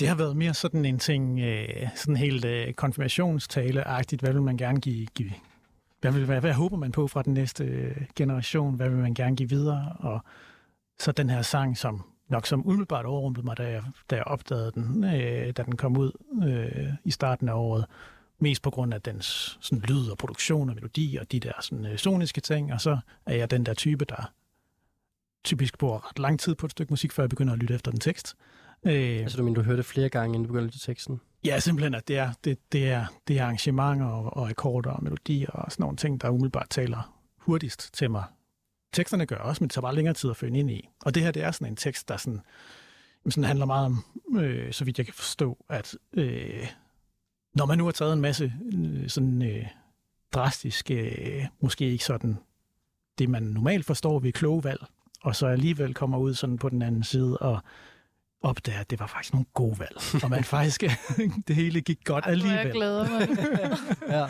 det har været mere sådan en ting, sådan helt konfirmationstale-agtigt. Hvad vil man gerne give? Hvad håber man på fra den næste generation? Hvad vil man gerne give videre? Og så den her sang, som... nok som umiddelbart overrumplede mig, da jeg opdagede den, da den kom ud i starten af året. Mest på grund af dens sådan, lyd og produktion og melodi og de der sådan, soniske ting. Og så er jeg den der type, der typisk bruger ret lang tid på et stykke musik, før jeg begynder at lytte efter den tekst. Altså du mener, du hørte flere gange, inden du begyndte at lytte teksten? Ja, simpelthen, at det er arrangementer og akkorder og melodier og sådan nogle ting, der umiddelbart taler hurtigst til mig. Teksterne gør også, men det tager bare længere tid at finde ind i. Og det her, det er sådan en tekst, der sådan handler meget om, så vidt jeg kan forstå, at når man nu har taget en masse sådan drastiske, måske ikke sådan det, man normalt forstår ved kloge valg, og så alligevel kommer ud sådan på den anden side og opdager, at det var faktisk nogle gode valg, og man faktisk, det hele gik godt alligevel. Jeg glæder mig.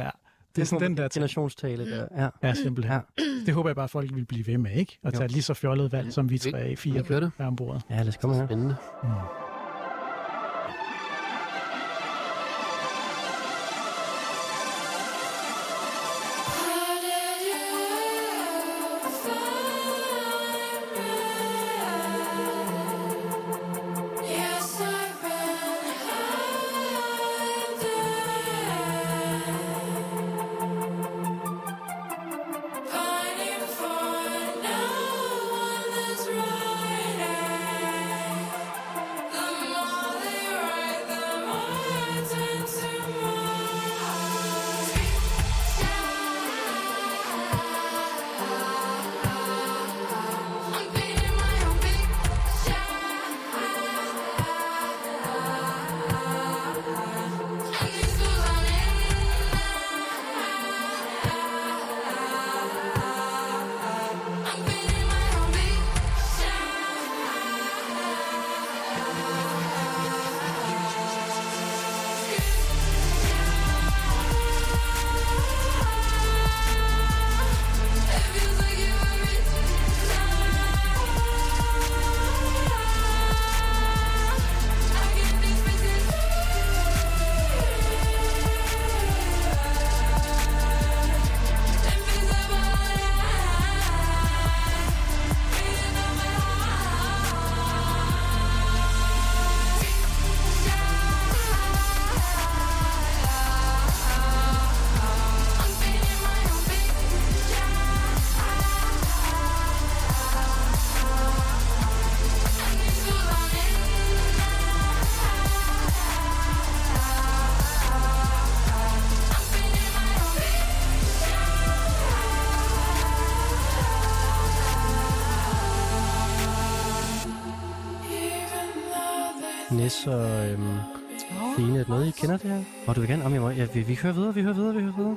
Ja. Det er sådan den der generationstale der. Ja, simpelthen. Ja. Det håber jeg bare, at folk vil blive ved med, ikke? Og tage lige så fjollet valg, som vi 3-4 kører om bordet. Ja, lad os komme her. Spændende. Niels og Signe. Er det noget, I kender det her? Hvor du igen? Ja, vi kører videre, vi hører videre.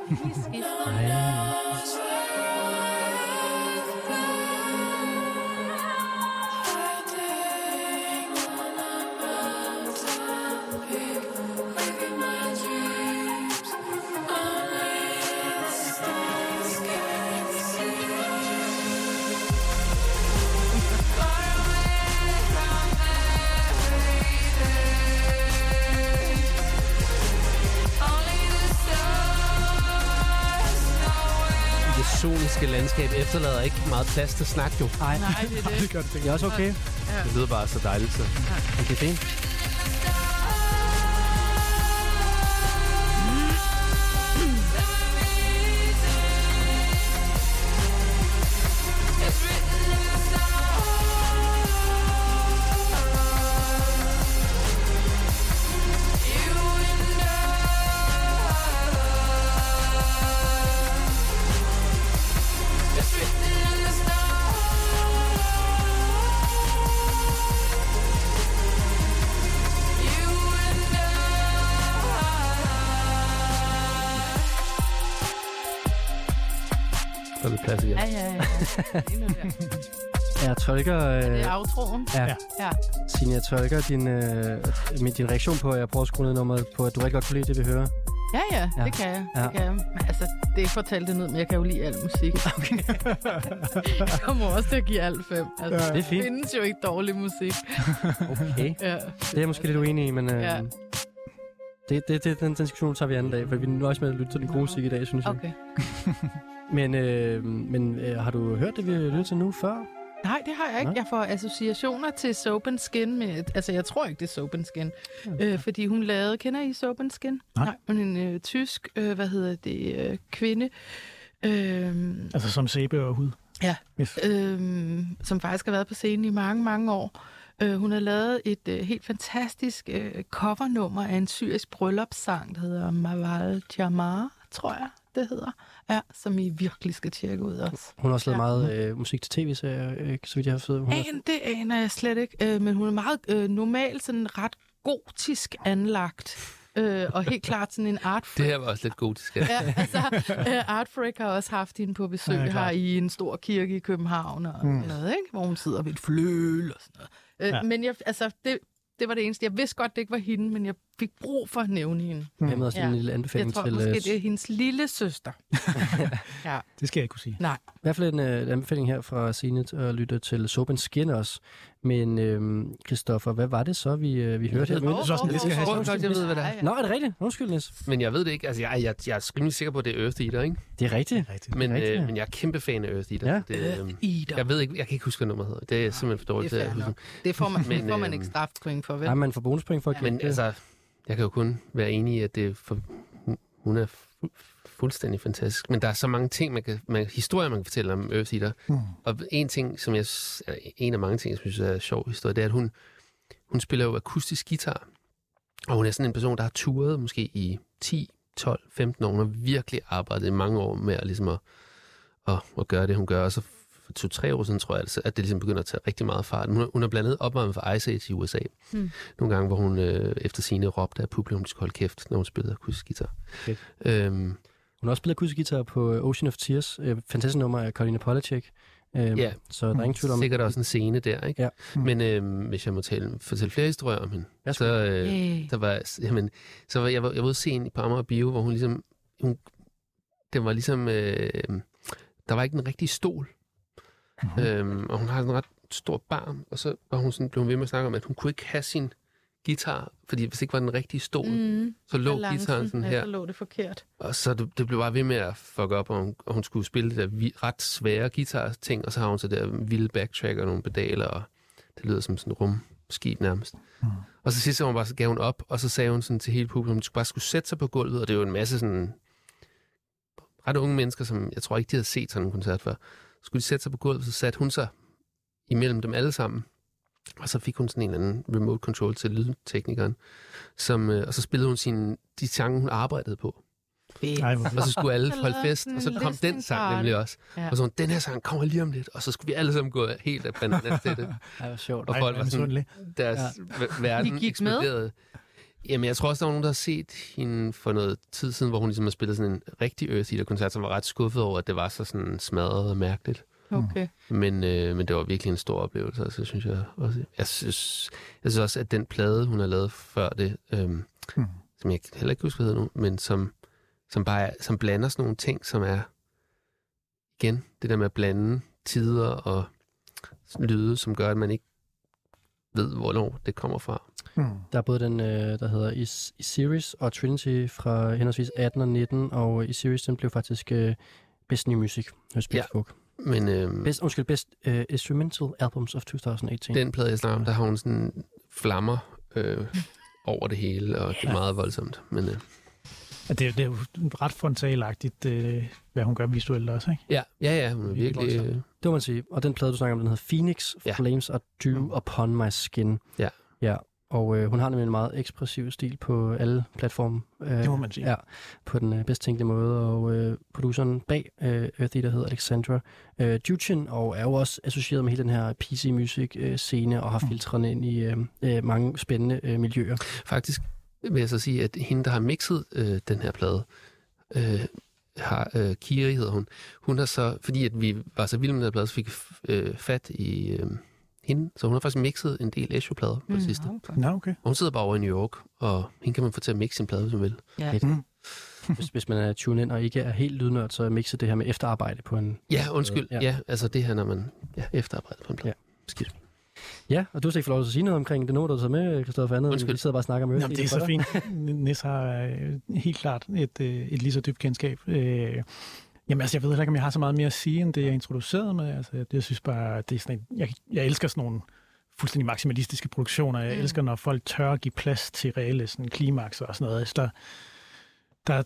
Ej. Landskab efterlader ikke meget plads til snak, jo. Nej, det er det. Det gør det. Det er også okay. Ja. Det lyder bare så dejligt, så. Ja. Okay, fint. Jeg tolker... Det er outroen. Ja. Signe, jeg tolker din reaktion på, at jeg prøver at skrue ned nummeret på, at du rigtig godt kunne lide det, vi hører. Ja, det kan jeg. Ja. Det kan jeg. Men altså, det er ikke for at tale det ned, men jeg kan jo lide al musik. Okay. Jeg kommer også til at give alt 5. Altså, ja. Det er fint. Det findes jo ikke dårlig musik. Okay. Ja. Det er jeg måske lidt uenig i, men... Ja. Den diskussion tager vi anden dag, for vi nøjes med at lytte til den gode musik i dag, synes jeg. Okay. Men har du hørt det, vi lytter til nu før? Nej, det har jeg ikke. Jeg får associationer til Soap & Skin. Jeg tror ikke, det er Soap & Skin. Okay. Fordi hun lavede... Kender I Soap & Skin? Nej. Hun er en tysk, kvinde. Altså som sæbe og hud? Ja. Yes. Som faktisk har været på scenen i mange, mange år. Hun har lavet et helt fantastisk covernummer af en syrisk bryllupssang, der hedder Mavad Jamar, tror jeg. Det hedder, som I virkelig skal tjekke ud også. Hun har også lavet meget musik til tv-serier, ikke? Så vidt jeg har fået. Det aner jeg slet ikke, men hun er meget normalt sådan ret gotisk anlagt, og helt klart sådan en art freak. Det her var også lidt gotisk. Art freak har også haft hende på besøg her i en stor kirke i København, og noget, ikke? Hvor hun sidder ved et fløl og sådan noget. Men det var det eneste. Jeg vidste godt, det ikke var hende, men jeg fik brug for at nævne hende. Jeg havde også en lille anbefaling til... Jeg tror måske, det er hendes lille søster. Ja. Det skal jeg ikke kunne sige. Nej. I hvert fald en anbefaling her fra Signe at lytte til Soap & Skin også. Men Christoffer, hvad var det så, vi hørte? Jeg ved det, hvad det er. Nå, er det rigtigt? Undskyld, Niels. Men jeg ved det ikke. Altså, jeg er rimelig sikker på, at det er Earth Eater, ikke? Det er rigtigt. Men jeg er kæmpe fan af Earth Eater. Ja. Jeg ved ikke, jeg kan ikke huske, hvad nummer hedder. Det er simpelthen for dårligt. Det får man ikke strafpoint for, vel? Nej, man får bonuspoint for. Men altså... Jeg kan jo kun være enig i, at hun er fuldstændig fantastisk. Men der er så mange ting, historier, man kan fortælle om Earth Eater. Og en af mange ting, jeg synes er sjov historie, det er, at hun spiller jo akustisk guitar. Og hun er sådan en person, der har turet måske i 10, 12, 15 år. Hun har virkelig arbejdet i mange år med at gøre det, hun gør. Og så for 2-3 år siden, tror jeg, at det ligesom begynder at tage rigtig meget fart. Hun er blandt andet opvarmet for Ice Age i USA. Nogle gange, hvor hun efter sine råbte af publikum, de skulle holde kæft, når hun spillede akustisk guitar. Okay. Hun har også spillet akustisk guitar på Ocean of Tears. Fantastisk nummer af Karolina Polacek. Så der er ingen tvivl om... Sikkert også en scene der, ikke? Ja. Men hvis jeg må fortælle flere historier om hende, jeg var ude at se hende på Amager Bio, hvor hun ligesom... der var ikke en rigtig stol. Og hun har en ret stor barm, og så var hun sådan, blev hun ved med at snakke om, at hun kunne ikke have sin guitar, fordi hvis det ikke var den rigtige stol, så lå guitaren sådan her. Så lå det forkert. Og så det blev bare ved med at fuck op, og hun skulle spille det der ret svære guitar-ting, og så har hun så der vilde backtrack og nogle pedaler, og det lyder som sådan rumskib nærmest. Og så sidst gav hun op, og så sagde hun sådan til hele publikum, at de bare skulle sætte sig på gulvet, og det er jo en masse sådan ret unge mennesker, som jeg tror ikke, de havde set sådan en koncert før. Skulle de sætte sig på gulvet, så satte hun sig imellem dem alle sammen. Og så fik hun sådan en eller anden remote control til lydteknikeren. Og så spillede hun de sange, hun arbejdede på. og så skulle alle holde fest, og så kom den sang nemlig også. Ja. Og så den her sang kommer lige om lidt, og så skulle vi alle sammen gå helt af bananen til det. Det var sjovt. Og folk var sådan, deres verden eksploderede. Jamen, jeg tror også, der var nogen, der har set hende for noget tid siden, hvor hun ligesom har spillet sådan en rigtig Earth Eater-koncert, som var ret skuffet over, at det var så sådan smadret og mærkeligt. Okay. Men det var virkelig en stor oplevelse, altså, synes jeg også. Jeg synes også, at den plade, hun har lavet før det, som jeg heller ikke husker, hvad hedder nu, men som blander sådan nogle ting, som er, igen, det der med at blande tider og lyde, som gør, at man ikke ved, hvornår det kommer fra. Der er både den, der hedder Iseries og Trinity fra henholdsvis 18 og 19, og Iseries, den blev faktisk Best New Music hos Pitchfork. Men, best Instrumental Albums of 2018. Den plade, jeg snakker om, der har hun sådan flammer over det hele, og det er meget voldsomt. Men, det er jo ret frontalagtigt, hvad hun gør visuelt også, ikke? Ja, hun er virkelig... Det må man sige. Og den plade, du snakker om, den hedder Phoenix, Flames Are Due Upon My Skin. Ja. Og hun har nemlig en meget ekspressiv stil på alle platforme. Det må man sige. Ja, på den bedst tænkelige måde. Og produceren bag Earth Eater hedder Alexandra Duchin, og er jo også associeret med hele den her PC-musik-scene, og har filtreret ind i mange spændende miljøer. Faktisk vil jeg så sige, at hende, der har mixet den her plade, Kiri hedder hun. Hun har så, fordi at vi var så vilde med den her plade, så fik fat i... Så hun har faktisk mixet en del Esho-plader på det sidste. Okay. Og hun sidder bare over i New York, og hende kan man få til at mixe sin plade, hvis man vil. Ja. Hvis man er tunet ind og ikke er helt lydnørd, så mixe det her med efterarbejde på en... altså det her, når man efterarbejder på en plade. Ja. Ja, og du har ikke fået lov til at sige noget omkring det, når du har taget med, Christoffer, andet. Undskyld. Vi sidder bare og snakker om øvrigt. Jamen, det er så fint. Nis har helt klart et lige så dybt kendskab. Jamen, altså, jeg ved heller ikke, om jeg har så meget mere at sige, end det, jeg introducerede med. Altså, jeg synes bare, det er sådan en, jeg elsker sådan nogle fuldstændig maksimalistiske produktioner. Jeg elsker, når folk tør at give plads til reelle sådan klimakser og sådan noget. Der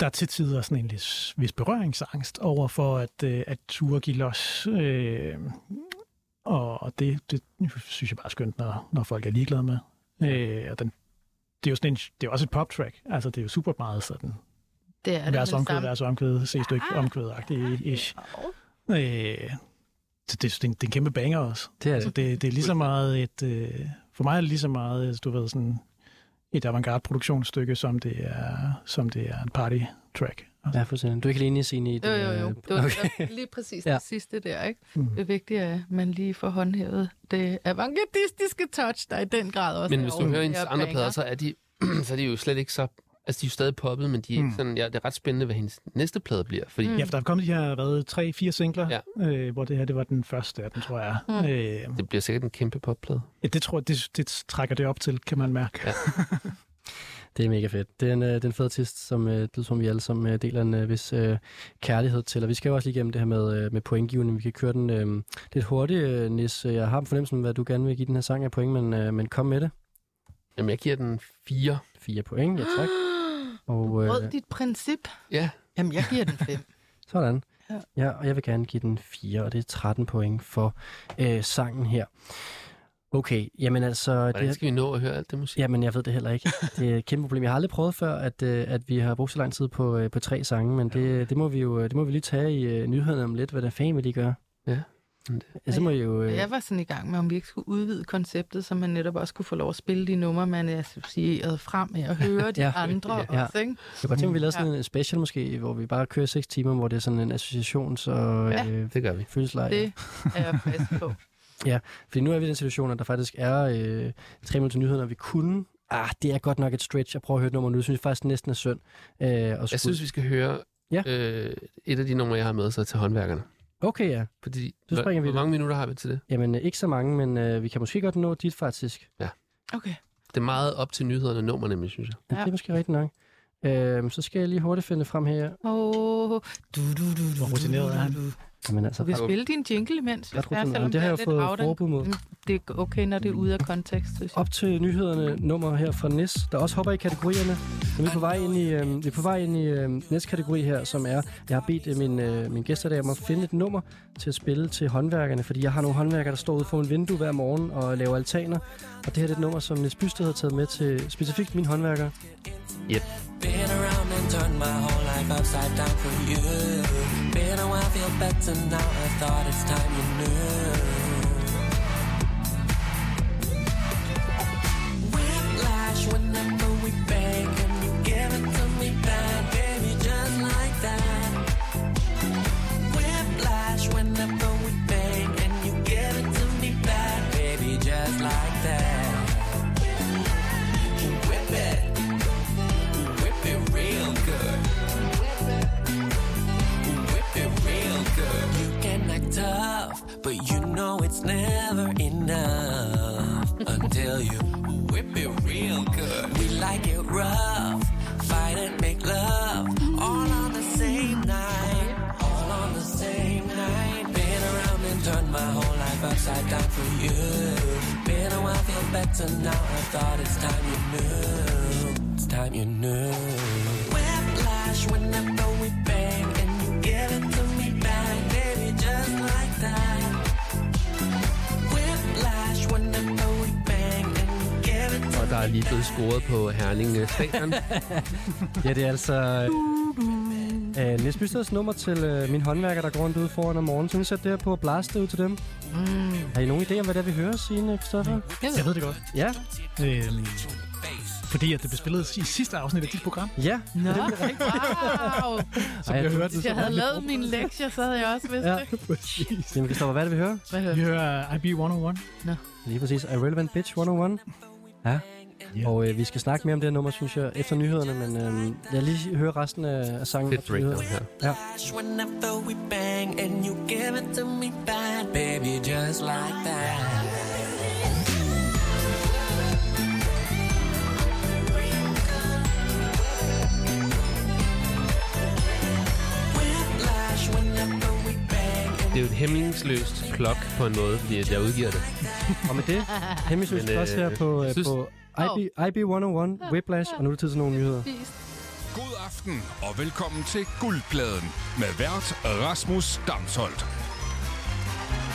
er til tider sådan en vis berøringsangst over for at ture give los. Og det synes jeg bare er skønt, når folk er ligeglade med. Det er jo sådan det er også et poptrack. Altså, det er jo super meget sådan... Det er omkvædet, ses du ikke omkvædet-agtigt-ish. Det er en kæmpe banger også. Det er, altså, det er lige så meget for mig er det lige så meget, du ved, sådan et avantgarde-produktionsstykke, som det er en party-track. Altså. Ja, fuldstændig. Du er ikke alene i scenen i det? Jo. Det var lige præcis det sidste der, ikke? Det er vigtigt, at man lige får håndhævet det avantgardistiske touch, der i den grad også. Men hvis du hører ens andre plader, så er de jo slet ikke så... Altså, de er jo stadig poppet, men de er ikke sådan... Ja, det er ret spændende, hvad hendes næste plade bliver. Fordi... Ja, for der er kommet de her, 3-4 singler, hvor det her, det var den første af den, tror jeg. Det bliver sikkert en kæmpe popplade. Ja, det tror jeg, det trækker det op til, kan man mærke. Ja. Det er mega fedt. Det er en fed artist, som vi alle sammen deler en vis kærlighed til. Og vi skal jo også lige igennem det her med pointgivning. Vi kan køre den lidt hurtigt, Nis. Jeg har fornemmelsen, hvad du gerne vil give den her sang af point, men kom med det. Jamen, jeg giver den 4. 4 point, ja tak. Og, brød dit princip. Ja. Jamen, jeg giver den 5. Sådan. Ja, og jeg vil gerne give den 4, og det er 13 point for sangen her. Okay, jamen altså... Hvordan skal vi nå at høre alt det musik? Jamen, jeg ved det heller ikke. Det er et kæmpe problem. Jeg har aldrig prøvet før, at vi har brugt så lang tid på 3 sange, men det må vi lige tage i nyhederne om lidt, hvad der fanden vil de gøre. Ja. Jeg var sådan i gang med, om vi ikke skulle udvide konceptet, så man netop også kunne få lov at spille de numre, man er associeret frem med at høre de andre også, ikke? Jeg bare tænker, vi lavede sådan en special måske, hvor vi bare kører 6 timer, hvor det er sådan en associations- og det gør vi. Følelsesleje. Det er jeg frisk på. Ja, fordi nu er vi i den situation, at der faktisk er 3 minutter til nyheden, og vi kunne... det er godt nok et stretch. Jeg prøver at høre et nummer nu. Det synes jeg faktisk næsten er synd. Jeg synes, vi skal høre et af de numre, jeg har med sig til håndværkerne. Okay, ja. Fordi, hvor mange minutter har vi til det? Jamen, ikke så mange, men vi kan måske godt nå dit faktisk. Ja. Okay. Det er meget op til nyhederne og nummer, nemlig, synes jeg. Ja. Det er måske rigtig nok. Så skal jeg lige hurtigt finde frem her. Hvor rutineret er han? Jamen, altså, vi spiller din jingle imens. Jeg tror, ja, det har jeg fået forbud mod. Det er okay, når det er ude af kontekst. Op til nyhederne, nummer her fra Nis, der også hopper i kategorierne. Vi er på vej ind i, næste kategori her, som er, jeg har bedt mine gæster der om at finde et nummer til at spille til håndværkerne, fordi jeg har nogle håndværkere, der står ude for en vindue hver morgen og laver altaner. Og det her er et nummer, som Niels Bysted har taget med til specifikt mine håndværkere. Yep. Been around and turned my whole life upside down for you. Been a while, feel better now. I thought it's time you knew. Whiplash whenever we bang, and you give it to me back, baby, just like that. Whiplash whenever we bang, and you give it to me back, baby, just like that. Tough, but you know it's never enough until you whip it real good. We like it rough, fight and make love, all on the same night, all on the same night. Been around and turned my whole life upside down for you. Been a while, feel better now. I thought it's time you knew, it's time you knew. Whiplash whenever we bang, and you give it to me back. Just like that. Whiplash when the we bang and give it to. Og der er lige blevet scoret på Herning Stadion. Ja, det er altså Niels Bysteds nummer til min håndværker, der går rundt ude foran om morgenen. Så vi sætter det her på at blaste ud til dem. Har I nogen idé om, hvad det er, vi hører, Signe, Christoffer? Jeg ved det godt. Ja. Fordi at det blev spillet i sidste afsnit af dit program. Ja. Nå, det blev rigtigt. Wow. Som jeg hørte, hvis jeg havde lavet mine lektier, så havde jeg også vidst det. Præcis. Jamen, Christoffer, hvad er det, vi hører? Hvad hører vi? Vi hører IB 101. Nå. Lige præcis. Irrelevant Bitch 101. Ja. Yeah. Og vi skal snakke mere om det nummer, synes jeg, efter nyhederne, men jeg lige hører resten af sangen. Det er Drake her. Ja. Ja. Det er jo et hæmningsløst klok på en måde, fordi jeg udgiver det. Og med det, hæmningsløst klok her på, på IB 101, Whiplash, og nu er det tid til nogle nyheder. God aften, og velkommen til Guldpladen med vært Rasmus Damsholt.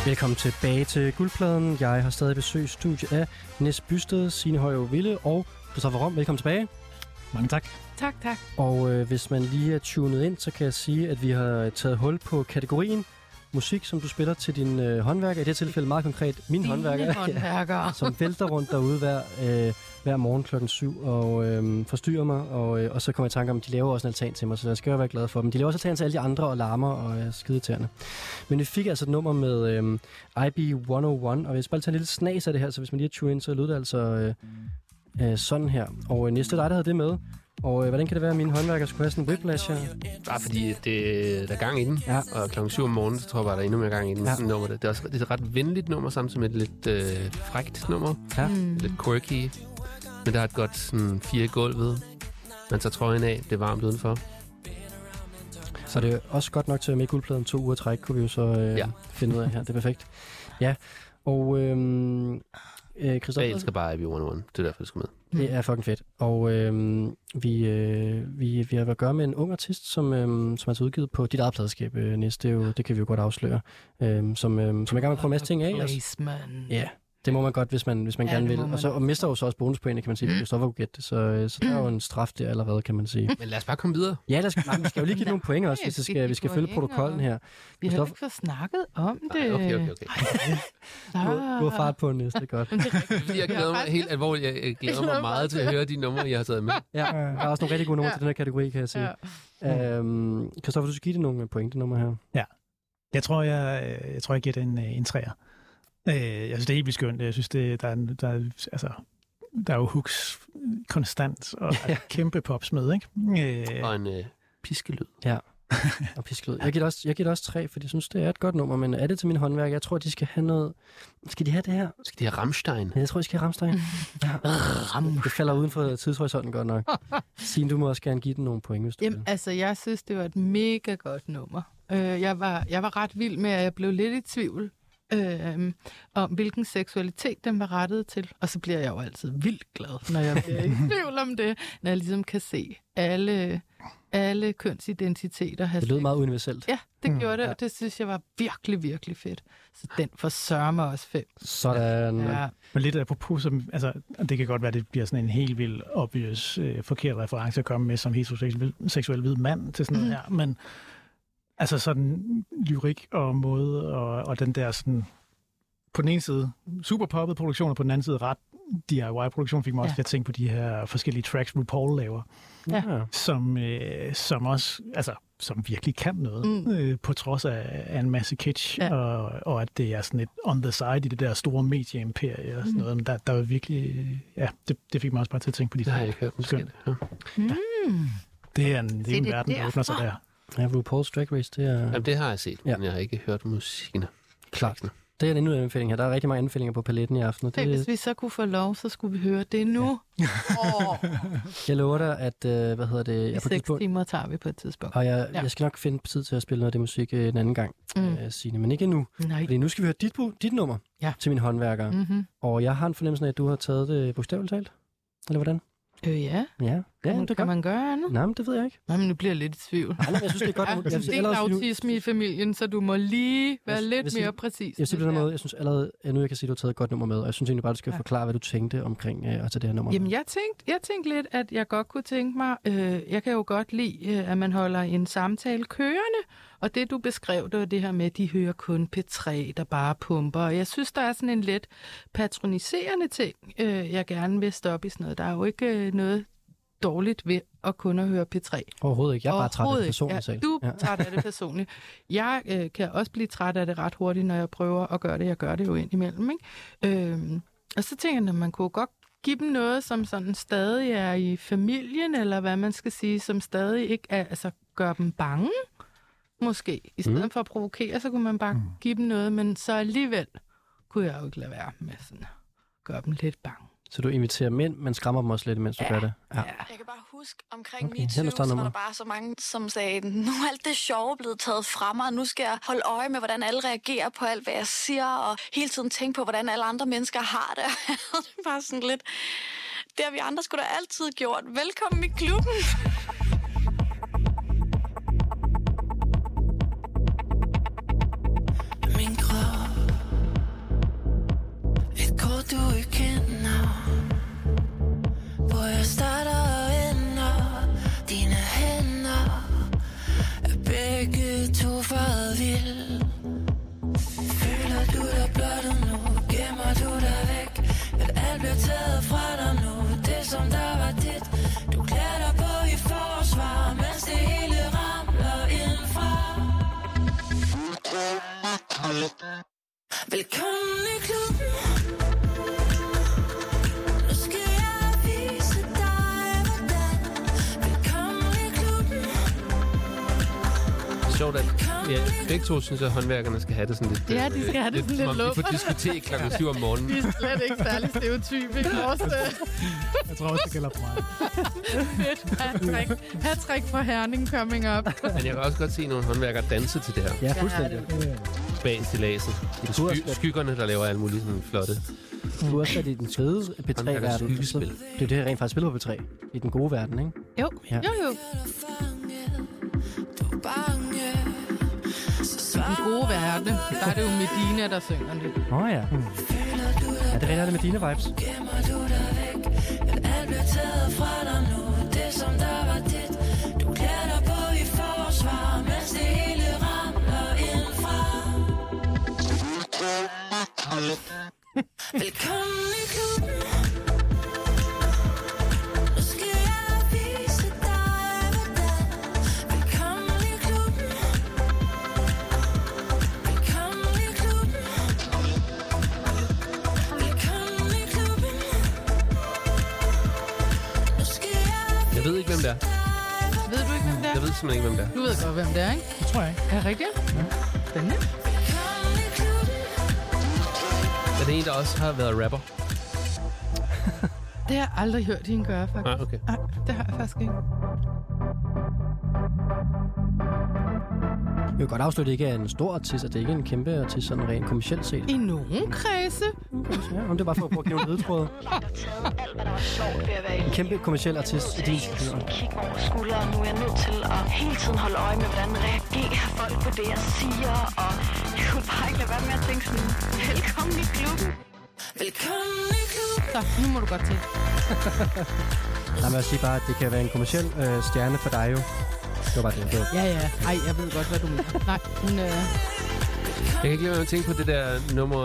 Velkommen tilbage til Guldpladen. Jeg har stadig besøg studie af Niels Bysted, Signe Høj og Christoffer Rom. Velkommen tilbage. Mange tak. Tak. Og hvis man lige er tunet ind, så kan jeg sige, at vi har taget hul på kategorien musik, som du spiller til din håndværker. I det tilfælde meget konkret min håndværker. Ja, som vælter rundt derude hver morgen klokken 7 og forstyrrer mig. Og så kommer jeg i tanke om, at de laver også en altan til mig, så jeg skal jo være glad for dem. De laver også altan til alle de andre og larmer og skidetærende. Men vi fik altså et nummer med IB 101, og vi skal bare tage en lille snas af det her, så hvis man lige er tunet ind, så lyder det altså sådan her. Og næste dig, der havde det med. Og hvordan kan det være, at mine håndværker skulle have sådan en whiplash her? Bare fordi der er gang i den, ja. Og klokken 7 om morgenen, så tror jeg bare, der er endnu mere gang i den. Ja. Nummer. Det er også et ret venligt nummer, samtidig med et lidt frækt nummer. Ja. Lidt quirky. Men der er et godt sådan, 4 gulvet. Man tager trøjen af, det er varmt udenfor. Så det er også godt nok til at med guldpladen 2 uger træk, kunne vi jo så finde ud af her. Det er perfekt. Ja, og Christoffer? Jeg elsker bare IB 101. Det er derfor, jeg skal med. Det er fucking fedt. Og vi har at gøre med en ung artist, som er udgivet på dit eget pladeskab, Niels. Det kan vi jo godt afsløre. Som er i gang med at prøve en masse ting af. Ja, det må man godt, hvis man gerne vil. Og så mister jo så også bonuspoint, kan man sige. Hvis du gætte det, så der er jo en straf der allerede, kan man sige. Men lad os bare komme videre. Ja, vi skal jo lige give nogle point også, hvis vi skal følge protokollen her. Vi har ikke fået snakket om det. Ej, okay. Du har fart på næste, godt. Jeg glæder mig helt alvorligt. Jeg glæder mig meget til at høre de numre, jeg har taget med. Ja, der er også nogle rigtig gode numre til den her kategori, kan jeg sige. Christoffer, du skal give det nogle pointenummer her. Ja, jeg tror, jeg giver den en 3'er. Jeg synes, det er helt vildt skønt. Jeg synes, der er jo hooks konstant, og kæmpe pops med, ikke? Og en piskelyd. Ja, og piskelyd. Jeg giver det også 3, for jeg synes, det er et godt nummer, men er det til min håndværk? Jeg tror, de skal have noget. Skal de have det her? Skal de have Rammstein? Ja, jeg tror, de skal have Rammstein. Det falder uden for tidshorisonten godt nok. Signe, du må også gerne give den nogle point, hvis du vil. Jamen, altså, jeg synes, det var et mega godt nummer. Jeg var ret vild med, at jeg blev lidt i tvivl om, hvilken seksualitet den var rettet til. Og så bliver jeg jo altid vildt glad, når jeg bliver i tvivl om det. Når jeg ligesom kan se alle kønsidentiteter. Det lød meget universelt. Ja, det gjorde det, og det synes jeg var virkelig, virkelig fedt. Så den forsørger mig også 5. Sådan. Ja. Men lidt apropos, altså, det kan godt være, det bliver sådan en helt vild, obvious, forkert reference at komme med som heteroseksuel hvid mand til sådan noget her, men altså sådan lyrik og måde, og den der sådan, på den ene side super poppet produktion, og på den anden side ret DIY-produktion, fik mig også til at tænke på de her forskellige tracks, RuPaul laver, som også, altså, som virkelig kan noget, på trods af en masse kitsch, og at det er sådan et on the side i det der store medieimperie og sådan noget, men der var virkelig, det fik mig også bare til at tænke på de der. Det har jeg ikke hørt, måske. Det er en verden, der åbner sig der. Ja, RuPaul's Drag Race, det er... Jamen, det har jeg set, men jeg har ikke hørt musikken. Klart. Det er en endnu anbefaling her. Der er rigtig mange anbefalinger på paletten i aften. Det... Hvis vi så kunne få lov, så skulle vi høre det nu. Ja. Jeg lover dig, at... I 6 timer tager vi på et tidspunkt. Og jeg skal nok finde tid til at spille noget af det musik en anden gang, Signe. Men ikke endnu. Nej. Fordi nu skal vi høre dit nummer til mine håndværkere. Mm-hmm. Og jeg har en fornemmelse af, at du har taget det bogstaveligt talt. Eller hvordan? Ja. Kan man gøre andet? Nej, men det ved jeg ikke. Nej, men nu bliver jeg lidt i tvivl. Nej, jeg synes, det er godt. Jeg synes, det er autisme i familien, så du må lige være mere præcis. Jeg synes, allerede, nu jeg kan sige, at du har taget et godt nummer med, og jeg synes egentlig bare, du skal forklare, hvad du tænkte omkring at tage det her nummer. Jamen, jeg tænkte lidt, at jeg godt kunne tænke mig, jeg kan jo godt lide, at man holder en samtale kørende, og det, du beskrev, det var det her med, at de hører kun P3, der bare pumper. Og jeg synes, der er sådan en lidt patroniserende ting, jeg gerne vil stoppe i sådan noget. Der er jo ikke noget dårligt ved at kun at høre P3. Overhovedet ikke. Jeg er bare træt af det personligt selv. Du er træt af det personligt. Jeg kan også blive træt af det ret hurtigt, når jeg prøver at gøre det. Jeg gør det jo indimellem, ikke? Og så tænker jeg, at man kunne godt give dem noget, som sådan stadig er i familien, eller hvad man skal sige, som stadig ikke er, altså gør dem bange. Måske. I stedet for at provokere, så kunne man bare give dem noget, men så alligevel kunne jeg jo ikke lade være med sådan at gøre dem lidt bange. Så du inviterer mænd, men skræmmer dem også lidt, mens du gør det? Ja. Jeg kan bare huske, omkring MeToo, så var der bare så mange, som sagde, nu er alt det sjove blevet taget fra mig, og nu skal jeg holde øje med, hvordan alle reagerer på alt, hvad jeg siger, og hele tiden tænke på, hvordan alle andre mennesker har det. Det er bare sådan lidt, det har vi andre sgu da altid gjort. Velkommen i klubben! Du ikke kender, hvor jeg starter og ender. Dine hænder er begge to faret vild. Føler du dig blottet nu, gemmer du dig væk, at alt bliver taget fra dig nu. Det som der var dit, du klæder dig på i forsvar, mens det hele ramler indenfra. Velkommen i klubben. Sjovt, at begge to synes, at håndværkerne skal have det sådan lidt... Ja, de skal have det sådan lidt luft. Vi får diskotek klokken 7 om morgenen. Vi er slet ikke særlig stereotype i vores... Jeg tror også, det gælder for mig. Fedt. Patrick fra Herning coming up. Men jeg kan også godt se nogle håndværkere danse til det her. Ja, fuldstændig. Bag til lasen. Skyggerne, der laver alt muligt sådan flotte. Du er også i den skøde P3-verden. Det er det, jeg rent faktisk spiller på P3. I den gode verden, ikke? Jo. Den gode verden, der er det jo Medina, der synger det. Åh ja. Ja, det rigtig er det Medina-vibes. Velkommen i klubben. Jeg ved ikke, hvem det er. Ved du ikke, hvem det er? Jeg ved simpelthen ikke, hvem det er. Du ved godt, hvem det er, ikke? Det tror jeg ikke. Er det rigtigt? Ja. Spændende. Er det en, der også har været rapper? Det har jeg aldrig hørt hende gøre, faktisk. Ah, okay. Nej, det har jeg faktisk ikke. Jeg vil godt afsløre, at det ikke er en stor artist, at det ikke er en kæmpe artist, sådan rent kommercielt set. I nogen kredse. Ja, det er bare for at prøve at give nogle ledetråde. En kæmpe kommerciel artist i din skulder. Kig over skulderen nu. Jeg er nødt til at hele tiden holde øje med, hvordan reagerer folk på det, jeg siger. Og jeg kunne bare ikke lade være med at tænke sådan, velkommen i klubben. Velkommen i klubben. Så, nu må du godt til. Nej, men jeg siger bare, at det kan være en kommerciel stjerne for dig jo. Det var bare det, jeg gjorde. Ja, ja. Ej, jeg ved godt, hvad du mener. Nej, men... Jeg kan ikke lade mig tænke på det der nummer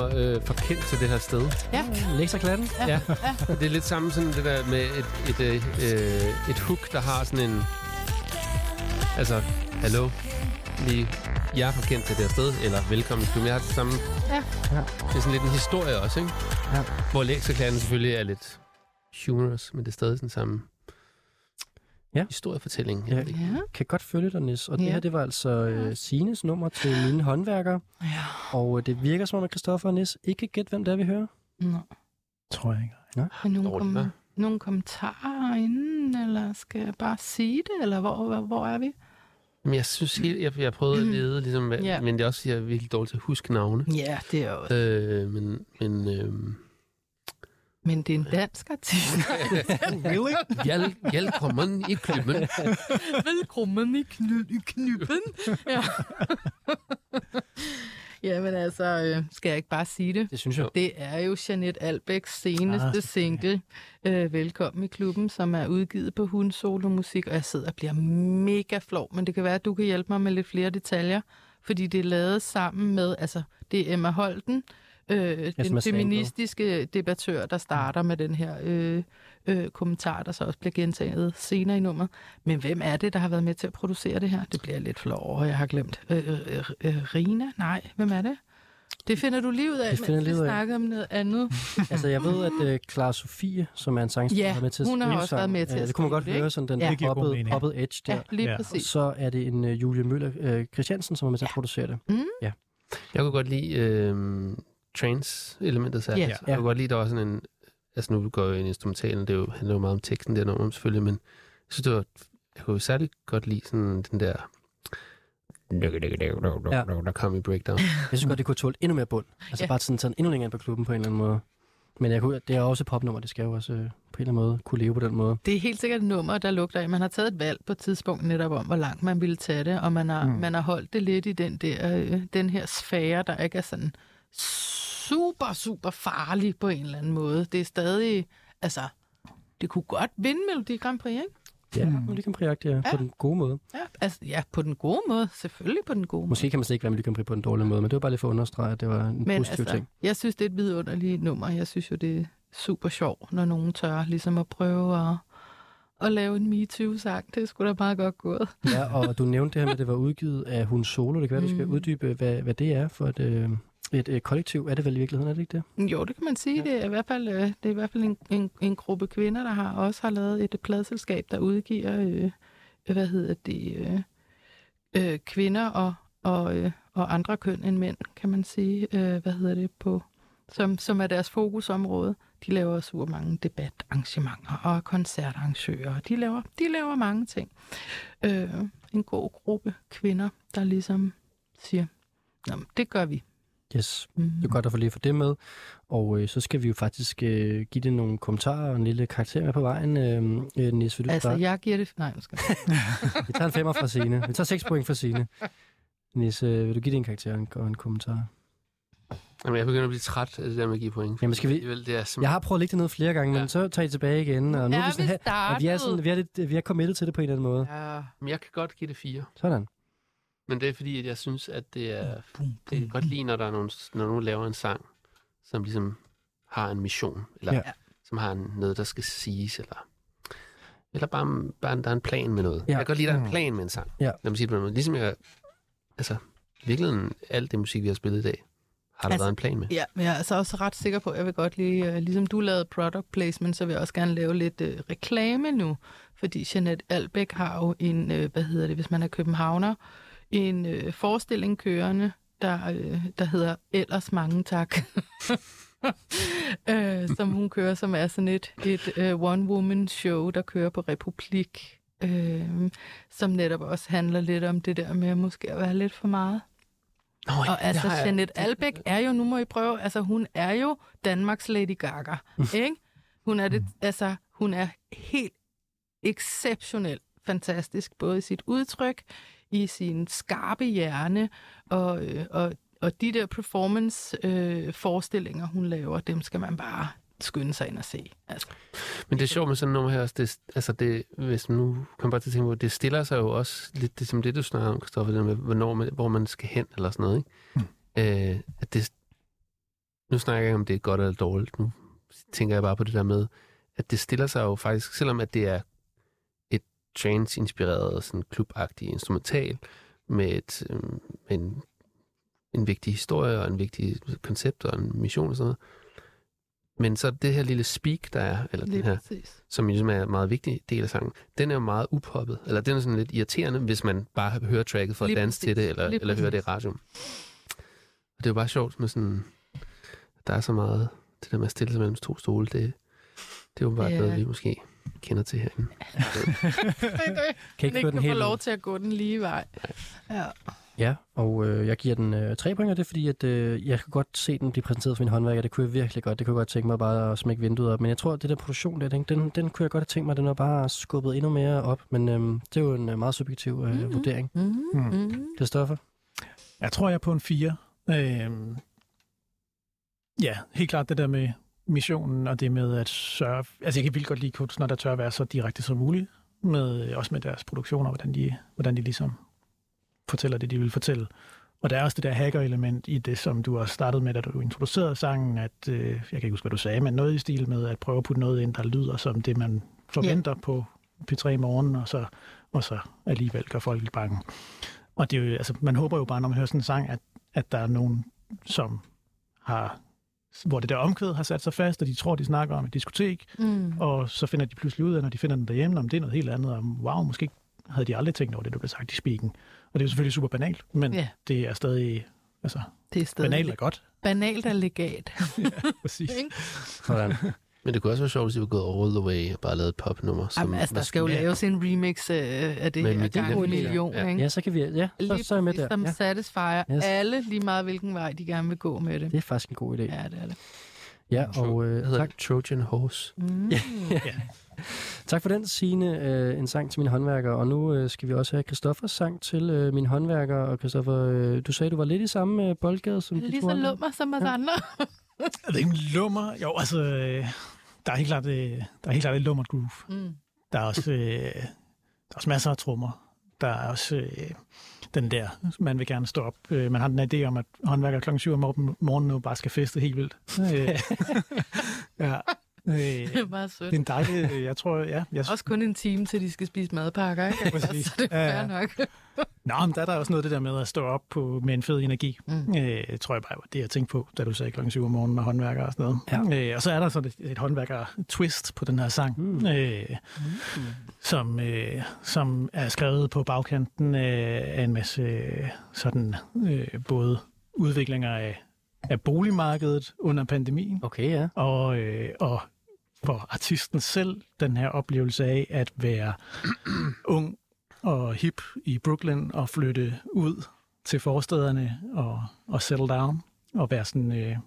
for kendt til det her sted. Ja. Lekserklatten. Ja. Ja. Ja. Det er lidt samme sådan det der med et hook, der har sådan en... Altså, hallo? Lige... Jeg er for kendt til det her sted, eller velkommen i klubben. Jeg har det samme... Ja. Det er sådan lidt en historie også, ikke? Ja. Hvor lekserklatten selvfølgelig er lidt humorous, men det er stadig sådan samme... Ja. Historiefortælling. Ja. Ja. Kan godt følge dig, Nis. Og ja. Det her, det var altså Signes nummer til mine håndværkere. Ja. Og det virker som om, at Christoffer og Nis ikke kan gætte, hvem det er, vi hører. Nej. Tror jeg ikke. Nej. Har nogle kommentarer inden, eller skal jeg bare sige det, eller hvor er vi? Men jeg synes helt, jeg prøvede at lede, ligesom, men det er også, at jeg er virkelig dårlig til at huske navne. Ja, det er også. Men det er en dansk artist. Really? Velkommen i klubben. Velkommen i klubben. Ja. Jamen altså, skal jeg ikke bare sige det? Det synes jeg. Det er jo Jeanette Albecks seneste single, Velkommen i klubben, som er udgivet på Hun Solo musik, og jeg sidder og bliver mega flov, men det kan være, at du kan hjælpe mig med lidt flere detaljer, fordi det er lavet sammen med, altså det er Emma Holten, den feministiske debattør, der starter med den her kommentar, der så også bliver gentaget senere i nummer. Men hvem er det, der har været med til at producere det her? Det bliver lidt flov over, jeg har glemt. Rina? Nej, hvem er det? Det finder du lige ud af, mens vi snakker om noget andet. Altså, jeg ved, at Clara Sofie, som er en sangskriver, har med til at skrive sang. Ja, hun har også været med til at skrive. Det kunne man godt høre, sådan den hoppede edge der. Ja, lige præcis. Så er det en Julie Møller Christiansen, som er med til at producere det. Mm. Ja. Jeg kunne godt lide... trance-elementet særligt. Yeah. Jeg kunne godt lide, der var sådan en... Altså nu går jeg ind i instrumentalen, det handler jo meget om teksten der nummer selvfølgelig, men jeg synes, det var... Jeg kunne særligt godt lide sådan den der... Der kom i breakdown. Jeg synes godt, det kunne tåle endnu mere bund. Altså bare sådan endnu længere ind på klubben på en eller anden måde. Men det er også et popnummer, det skal jo også på en eller anden måde kunne leve på den måde. Det er helt sikkert et nummer, der lugter af. Man har taget et valg på et tidspunkt netop om, hvor langt man ville tage det, og man har holdt det lidt i den her sfære, der ikke er sådan... super, super farlig på en eller anden måde. Det er stadig, altså, det kunne godt vinde Melodi Grand Prix, ikke? Ja, Melodi Grand Prix, på den gode måde. Ja, altså, på den gode måde. Selvfølgelig på den gode måde. Måske kan man slet ikke være Melodi Grand Prix på den dårlige måde, men det var bare lidt for at understrege, at det var en positiv ting. Jeg synes, det er et vidunderligt nummer. Jeg synes jo, det er super sjovt, når nogen tør ligesom at prøve at lave en MeToo-sang. Det skulle da bare godt gået. Ja, og du nævnte det her med, at det var udgivet af Hun Solo. Det kan være, du skal uddybe, hvad det er for et kollektiv, er det vel i virkeligheden, er det ikke det? Jo, det kan man sige. Ja. Det er i hvert fald en gruppe kvinder, der har lavet et pladeselskab, der udgiver kvinder og andre køn end mænd, kan man sige, som er deres fokusområde. De laver super mange debatarrangementer og koncertarrangører. De laver mange ting. En god gruppe kvinder, der ligesom siger, nå, det gør vi. Yes, det er godt at få lige for det med. Og så skal vi jo faktisk give det nogle kommentarer og en lille karakter med på vejen. Niels, vil du starte? Jeg giver det... Nej, skal vi tager en 5 fra Signe. Vi tager 6 point fra Signe. Niels, vil du give det en karakter og en kommentar? Jamen, jeg begynder at blive træt af det der med at give point. Jamen, skal vi... Jeg har prøvet at lægge det ned flere gange, men så tager I tilbage igen. Og nu er vi startet. Vi er committed til det på en eller anden måde. Ja. Men jeg kan godt give det 4. Sådan. Men det er fordi, at jeg synes, at det er godt lige, når der er nogen laver en sang, som ligesom har en mission, eller som har noget, der skal siges, eller bare der er en plan med noget. Ja. Jeg kan godt lide, der er en plan med en sang. Ja. Lad mig sige det på en måde. Ligesom virkelig alt det musik, vi har spillet i dag, har der været en plan med. Ja, men jeg er altså også ret sikker på, at jeg vil godt lide, ligesom du lavede product placement, så vil jeg også gerne lave lidt reklame nu, fordi Jeanette Albeck har jo en, hvis man er københavner, en forestilling kørende, der hedder Ellers mange tak, som hun kører, som er sådan et one-woman show, der kører på Republik som netop også handler lidt om det der med måske at være lidt for meget. Nøj, og altså, Jeanette Albeck er jo, nu må I prøve, altså hun er jo Danmarks Lady Gaga, ikke? Hun er det, altså hun er helt exceptionelt fantastisk, både i sit udtryk, i sin skarpe hjerne, og de der performance-forestillinger, hun laver, dem skal man bare skynde sig ind og se. Altså. Men det er sjovt med sådan nummer her også, det, altså det, hvis nu kan bare til at tænke på, det stiller sig jo også lidt, det som det, du snakker om, Christoffer, det med, hvor man skal hen, eller sådan noget, ikke? At det, nu snakker jeg ikke om, det er godt eller dårligt, nu tænker jeg bare på det der med, at det stiller sig jo faktisk, selvom at det er et trance-inspireret, sådan klubagtigt instrumental, med en vigtig historie, og en vigtig koncept, og en mission og sådan noget. Men så det her lille speak, der er, eller lige den her, præcis, som ligesom er en meget vigtig del af sangen, den er jo meget upoppet. Eller den er sådan lidt irriterende, hvis man bare hører tracket for lige at danse præcis til det, eller hører det i radioen. Og det er jo bare sjovt med sådan, der er så meget, det der med at stille sig mellem to stole, det er jo bare noget, vi måske kender til herinde. Kan ikke få hele lov til at gå den lige vej. Ja. Ja, og jeg giver den 3 point af det, fordi at, jeg kunne godt se den blive præsenteret for min håndværker. Det kunne jeg virkelig godt. Det kunne jeg godt tænke mig bare at smække vinduet op. Men jeg tror, at det der produktion, der, den kunne jeg godt have tænkt mig, den var bare skubbet endnu mere op. Men det er jo en meget subjektiv vurdering. Det er Stoffer. Jeg tror, jeg er på en 4. Ja, helt klart det der med missionen og det med at sørge. Altså, jeg kan vildt godt lide kunst, når der tør at være så direkte som muligt. Også med deres produktioner, hvordan de ligesom fortæller det, de vil fortælle. Og der er også det der hacker-element i det, som du også startede med, da du introducerede sangen, at, jeg kan ikke huske, hvad du sagde, men noget i stil med at prøve at putte noget ind, der lyder som det, man forventer på P3 i morgen, og så alligevel gør folk bange. Og det er jo, altså, man håber jo bare, når man hører sådan en sang, at der er nogen, som har, hvor det der omkvæd har sat sig fast, og de tror, de snakker om et diskotek, og så finder de pludselig ud af, når de finder den derhjemme, om det er noget helt andet, og wow, måske havde de aldrig tænkt over det, der blev sagt i speaken. Og det er jo selvfølgelig super banalt, men det er stadig, altså, banalt er godt. Banalt er legat. Ja, præcis. Sådan. Men det kunne også være sjovt, hvis I var gået all the way og bare lavet et popnummer. Jamen, altså, der skal jo laves en remix af det her gang en million, ikke? Ja, så kan vi, så er jeg med der. Som satisfier alle lige meget, hvilken vej de gerne vil gå med det. Det er faktisk en god idé. Ja, det er det. Ja, og tak. Trojan Horse. Tak for den, Signe. En sang til mine håndværkere. Og nu skal vi også have Christoffers sang til mine håndværkere. Og Christoffer, du sagde, du var lidt i samme boldgade som de to. Lige så lummer som os andre. Er det ikke lummer? Jo, altså, der er helt klart et lummert groove. Der er også masser af trommer. Der er også den der, man vil gerne stå op. Man har den idé om, at håndværker klokken 7 om morgenen nu bare skal feste helt vildt. Ja. Det er bare sødt. Det er en dejlig, jeg tror, også kun en time, til de skal spise madpakker, ikke? Præcis. Så det er fair nok. Nå, men der er også noget det der med at stå op med en fed energi. Tror jeg bare var det, jeg tænkte på, da du sagde klokken 7 om morgenen med håndværkere og sådan noget. Ja. Og så er der sådan et håndværker-twist på den her sang, som er skrevet på bagkanten af en masse sådan både udviklinger af boligmarkedet under pandemien. Okay, ja. Og for artisten selv, den her oplevelse af at være ung og hip i Brooklyn og flytte ud til forstederne og settle down og være sådan,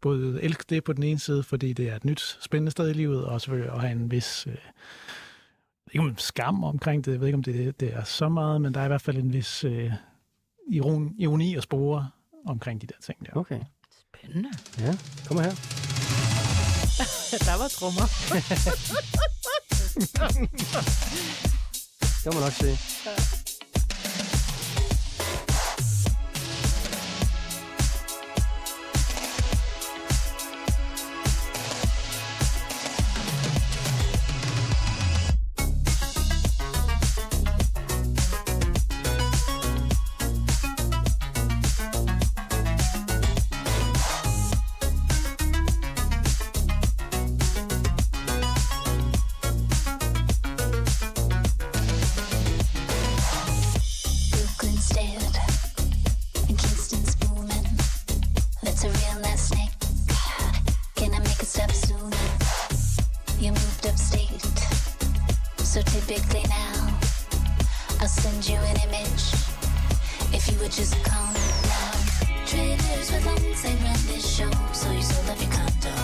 både elske det på den ene side, fordi det er et nyt spændende sted i livet, og selvfølgelig at have en vis skam omkring det. Jeg ved ikke, om det er så meget, men der er i hvert fald en vis ironi og spore omkring de der ting der. Okay. Spændende. Ja, kom her. Der var trommer. Det må man nok se. Ja. send you an image if you would just come down. Traders with lungs, they run this show, so you sold up your condo.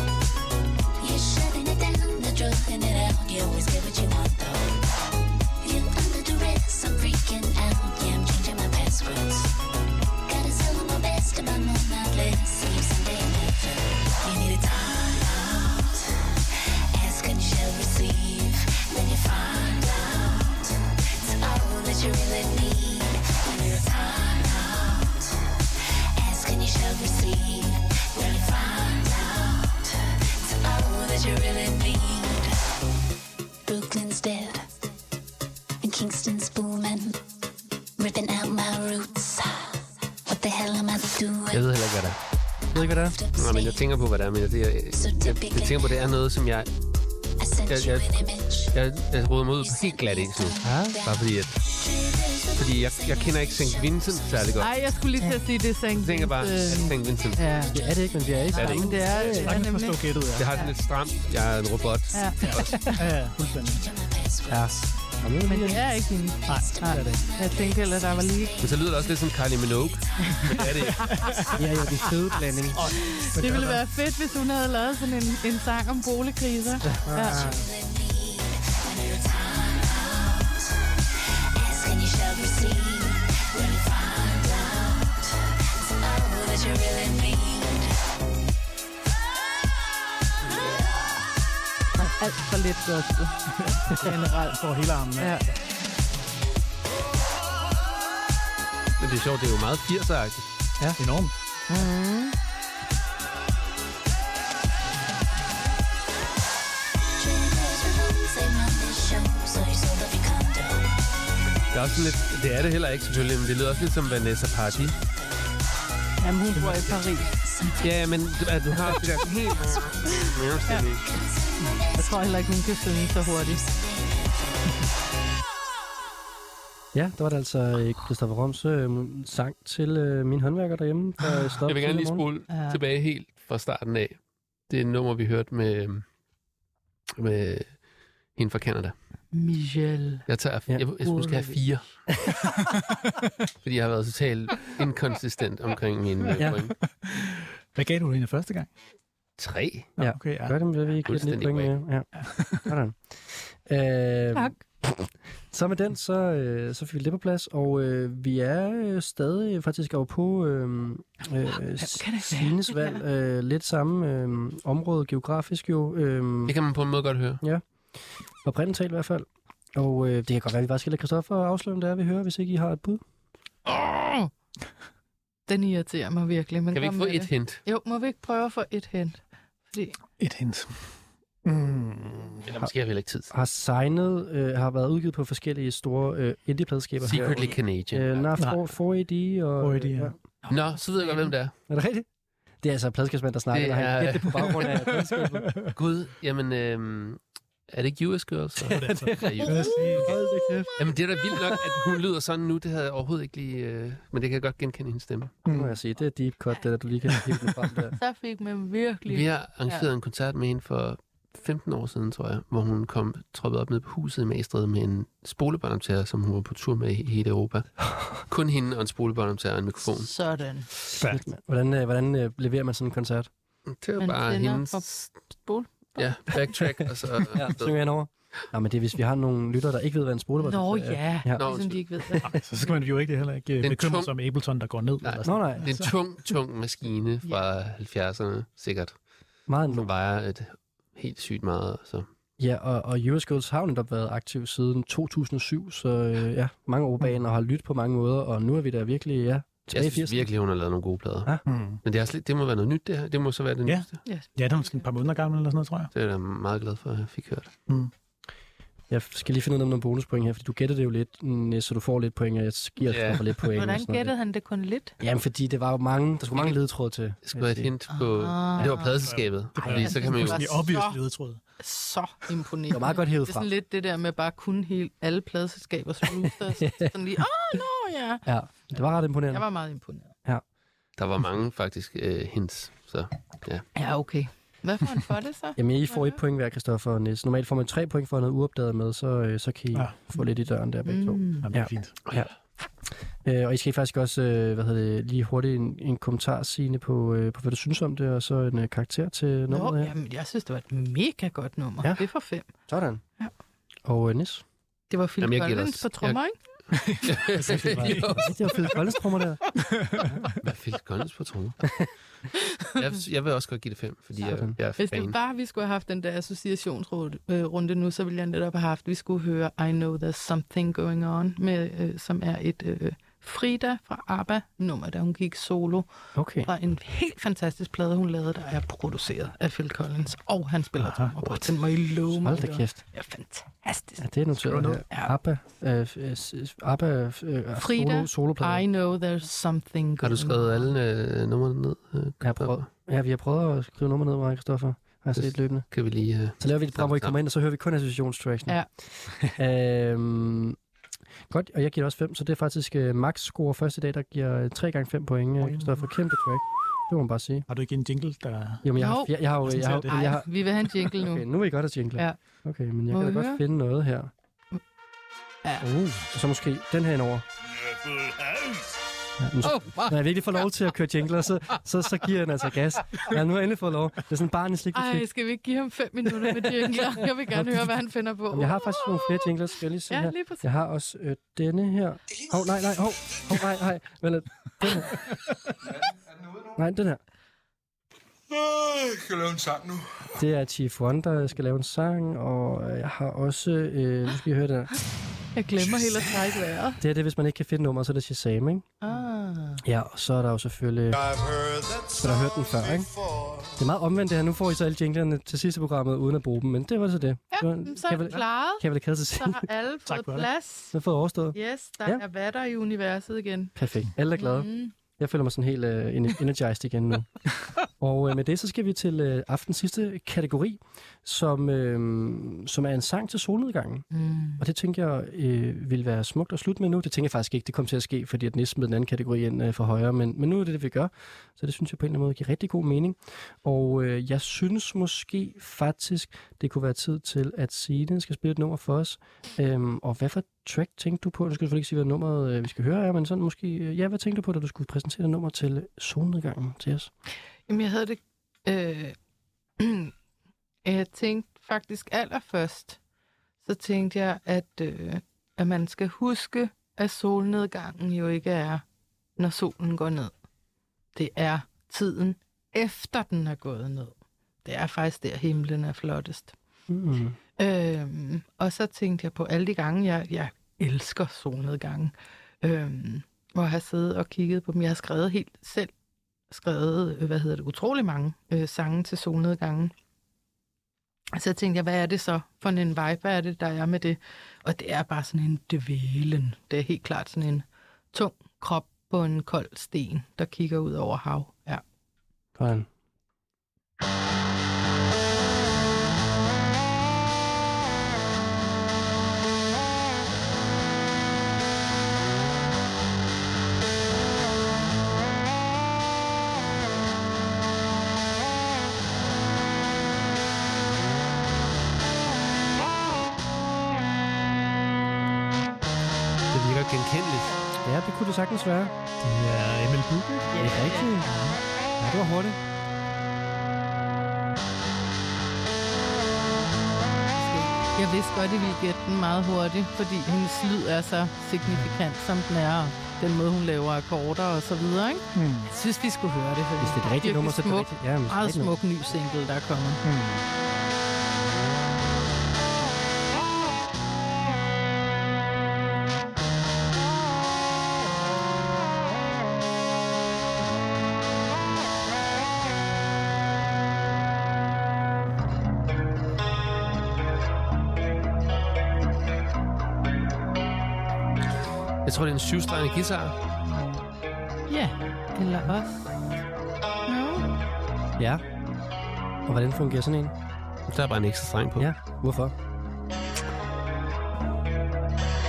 You're shutting it down, they're drilling it out. You always get what you want though. You under duress, I'm freaking out. Yeah, I'm changing my passwords. Gotta sell them my best to my mom, not less. See you someday in heaven. You need a time out. Ask and you shall receive. Then you find out it's all that you really need. You need a time out. Ask and you shall receive. Then you find out it's all that you really need. Brooklyn's dead and Kingston's booming, ripping out my roots. What the hell am I doing? Jeg ved heller ikke, hvad der er. Jeg ved ikke, hvad der er? Nej, men jeg tænker på, hvad der er. Men jeg tænker på, det er noget, som jeg råder mig ud på helt glat ikke sådan. Ja? Bare fordi, jeg kender ikke St. Vincent særlig godt. Nej, jeg skulle lige til at sige, det er St. Vincent. Jeg tænker bare, at St. Vincent. Ja, det er det ikke, men det er ikke. Ja, det er ikke. Det er det. Jeg kan ikke forstå gættet. Det har den lidt stramt. Jeg er en robot. Ja, ja, fuldstændig. Ja. Men det er ikke hende. Nej, det er det. Jeg tænkte heller, der var lige... Men så lyder det også lidt som Kylie Minogue. Men det er det ikke. Ja, det er fede blanding. Det ville være fedt, hvis hun havde lavet sådan en sang om boligkriser. Ja. Alt for lidt gospel. Generelt for hele armen. Ja. Men det er sjovt, det er jo meget 80'er-agtigt. Ja, enormt. Mm-hmm. Det er også lidt... Det er det heller ikke, selvfølgelig, men det lyder også lidt som Vanessa Paradis. Jamen, hun bor i Paris. Ja, men du har det der helt... Ja. Jeg tror heller ikke, hun kan synge så hurtigt. Ja, der var det altså Christoffer Roms sang til min håndværker derhjemme. Der jeg vil gerne lige spole tilbage helt fra starten af. Det er et nummer, vi hørte med hende fra Canada. Michelle. Jeg måske have 4. Fordi jeg har været totalt inkonsistent omkring min point. Hvad gav du hende første gang? 3. Ja, okay, ja. Gør det, men vi ikke et nyt point med. Ja. Sådan. Tak. Så med den, så fik vi lidt på plads, og vi er stadig faktisk over på Signes valg. Lidt samme område geografisk jo. Det kan man på en måde godt høre. Ja, og brændt i hvert fald. Og det kan godt være, at vi bare skal lade Christoffer afsløre, om det er, vi hører, hvis ikke I har et bud. Den irriterer mig virkelig. Men kan vi ikke få et hint? Jo, må vi ikke prøve at få et hint? Fordi... Et hint. Eller måske har vi ikke tid. Har signet, har været udgivet på forskellige store indie-pladskaber. Secretly Canadian. For 4AD, ja. Nå, så ved jeg godt, hvem det er. Er det rigtigt? Det er altså en pladskabsmand, der snakker, det er... og han gætter på baggrund af pladskabet. Gud, jamen... Er det ikke U.S. Girls? Så? Ja, det er det. Jamen, det er da vildt nok, at hun lyder sådan nu. Det havde jeg overhovedet ikke lige... men det kan jeg godt genkende hendes stemme. Nu må jeg sige, det er deep cut, det der, du lige kan hive den frem der. Så fik man virkelig... Vi har arrangeret en koncert med hende for 15 år siden, tror jeg, hvor hun kom troppet op ned på huset i Magstred med en spolebåndoptager, som hun var på tur med i hele Europa. Kun hende og en spolebåndoptager og en mikrofon. Sådan. Hvordan leverer man sådan en koncert? Det var bare hendes... Ja, backtrack, og så... Ja, synger jeg over. Nej, men det er, hvis vi har nogle lyttere, der ikke ved, hvad en spolebånd... Nå, ja. Ligesom de ikke ved det. Så skal man jo ikke det heller ikke bekymre sig om Ableton, der går ned. Nej, eller nej. Det er en tung maskine fra 70'erne, sikkert. Meget som vejer et helt sygt meget, så... Ja, og U.S. Girls har netop været aktiv siden 2007, så ja, mange år bagen, og har lyttet på mange måder, og nu er vi der virkelig, ja... Jeg synes virkelig, hun har lavet nogle gode plader. Ah. Men det må være noget nyt, det her. Det må så være det nyeste. Ja, det er måske et par måneder gammel eller sådan noget, tror jeg. Det er jeg da meget glad for, at jeg fik hørt. Jeg skal lige finde ud af nogle bonuspoint her, fordi du gættede det jo lidt, så du får lidt point, og jeg giver for lidt point. Hvordan gættede han det kun lidt? Jamen, fordi det var jo mange, der skulle mange ledetråde til. Det skulle være et hint på... Det var pladeselskabet. Fordi så kan man jo... Det var obvious ledetråde. Så imponerende. Det var meget godt hævet fra. Det er sådan lidt det der med bare kun helt alle pladeselskabers roosters. Sådan lige, ja. Det var ret imponerende. Jeg var meget imponeret. Ja. Der var mange faktisk hints, så ja. Ja, okay. Hvad får han for det så? Jamen, I får et point hver, Christoffer og Niels. Normalt får man 3 point for at noget uopdaget med, så kan I få lidt i døren der begge to. Jamen, det er fint. Ja. Og I skal faktisk også lige hurtigt en kommentar, Signe, på hvad du synes om det, og så en karakter til nummeret her. Jamen, jeg synes, det var et mega godt nummer. Ja. Det får 5. Sådan. Ja. Og Niels? Det var Phil Collins på trommer, ikke? Det var Phil Collins trommer der. Hvad Phil Collins på trommer? Jeg vil også godt give det 5, fordi jeg er fan. Hvis det bare vi skulle have haft den der associationsrunde nu, så ville jeg netop have haft, vi skulle høre I Know There's Something Going On, med, som er et Frida fra ABBA-nummer, da hun gik solo. Okay. Fra en helt fantastisk plade, hun lavede, der er produceret af Phil Collins, og han spiller trommer på. Den må I love mig. Hold da kæft. Ja, fantastisk. Ja, det er noteret. ABBA. ABBA Frida, soloplade. I Know There's Something Going On. Har du skrevet alle numrene ned? Vi har prøvet at skrive numrene ned, Marie Christoffer. Har set løbende. Kan vi lige... Så laver vi et program, hvor I kommer ind, og så hører vi kun associationstracksene. Ja. Godt, og jeg giver også 5, så det er faktisk max score første dag, der giver 3x5 point. Christoffer, kæmpe track. Det må man bare sige. Har du ikke en jingle, der... Jo, men jeg har... vi vil have en jingle nu. Okay, nu vil I godt have jingle. Ja. Okay, men jeg kan da godt finde noget her. Ja. Så måske den her indover. Ja, når jeg virkelig får lov til at køre jingler, så giver den altså gas. Ja, nu har jeg endelig fået lov. Det er sådan barn i slikbutik. Ej, skal vi ikke give ham 5 minutter med jingler? Jeg vil gerne høre, hvad han finder på. Jamen, jeg har faktisk nogle flere jingler, skal jeg lige se her. Jeg har også denne her. Nej. Vel, den her. Nej, den her. Jeg skal lave en sang nu. Det er Chief Wonder, jeg skal lave en sang, og jeg har også... nu skal I høre det her. Jeg glemmer helt at trække vejret. Det er det, hvis man ikke kan finde nummer, så er det Shazam, ikke? Ja, og så er der jo selvfølgelig... Så der har hørt den før, ikke? Det er meget omvendt det her. Nu får I så alle jinglerne til sidste programmet, uden at bruge dem, men det var så det. Ja, så er det klaret. Kan jeg vel kæde til siden? Så har alle fået plads. Så har fået overstået. Yes, der er vatter i universet igen. Perfekt. Alle er glade. Jeg føler mig sådan helt energized igen nu. Og med det, så skal vi til aftens sidste kategori, som er en sang til solnedgangen. Og det tænker jeg vil være smukt at slutte med nu. Det tænker jeg faktisk ikke, det kommer til at ske, fordi at næsten med den anden kategori ind for højre. Men nu er det det, vi gør. Så det synes jeg på en eller anden måde giver rigtig god mening. Og jeg synes måske faktisk, det kunne være tid til, at Signe skal spille et nummer for os. Og hvad for track tænkte du på? Du skal selvfølgelig ikke sige, hvad nummeret vi skal høre, men sådan måske... Ja, hvad tænkte du på, da du skulle præsentere nummer til solnedgangen til os? Jamen, jeg havde det... jeg tænkte faktisk allerførst, så tænkte jeg, at man skal huske, at solnedgangen jo ikke er, når solen går ned. Det er tiden efter, den er gået ned. Det er faktisk der, himlen er flottest. Mm. Og så tænkte jeg på alle de gange, jeg elsker solnedgangen, hvor jeg har siddet og kigget på dem. Jeg har skrevet helt selv, utrolig mange sange til solnedgangen. Så jeg tænkte jeg, hvad er det så for en vibe, er det, der er med det? Og det er bare sådan en dvælen. Det er helt klart sådan en tung krop på en kold sten, der kigger ud over hav. Ja. Godt. Genkendeligt. Ja, det kunne det sagtens være. Det er ML Buch. Det er rigtigt. Ja, det var hurtigt. Jeg vidste godt, at I ville gætte den meget hurtigt, fordi hendes lyd er så signifikant, som den er, og den måde, hun laver akkorder og så videre, ikke? Jeg synes, vi skulle høre det. Hvis det er det rigtige nummer, så er det rigtigt. Ja, meget smuk ny single, der er kommet. Jeg tror, det er en 7-strenget guitar. Ja, eller også. No. Ja. Og hvordan fungerer sådan en? Der er bare en ekstra streng på. Ja, hvorfor?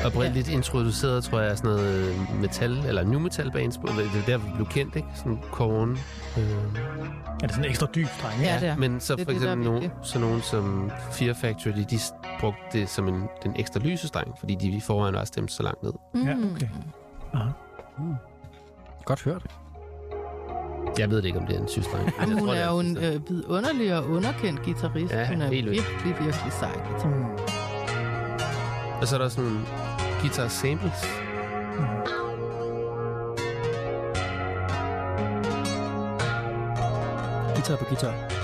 oprindeligt introduceret, tror jeg, sådan noget metal, eller nu metal bands, det der blev kendt, ikke? Sådan Korn. Er det sådan en ekstra dyb dreng? Ja, det er. Men så det, for eksempel nogen som Fear Factory, de brugte det som den ekstra lysestreng, fordi de i forvejen var stemt så langt ned. Mm. Ja, okay. Aha. Mm. Godt hørt. Jeg ved ikke, om det er en sygestreng. Hun er jo en vidunderlig og underkendt guitarist. Ja, hun er virkelig sej guitarist. Og så er der sådan nogle guitar samples. Mm. Guitar på guitar.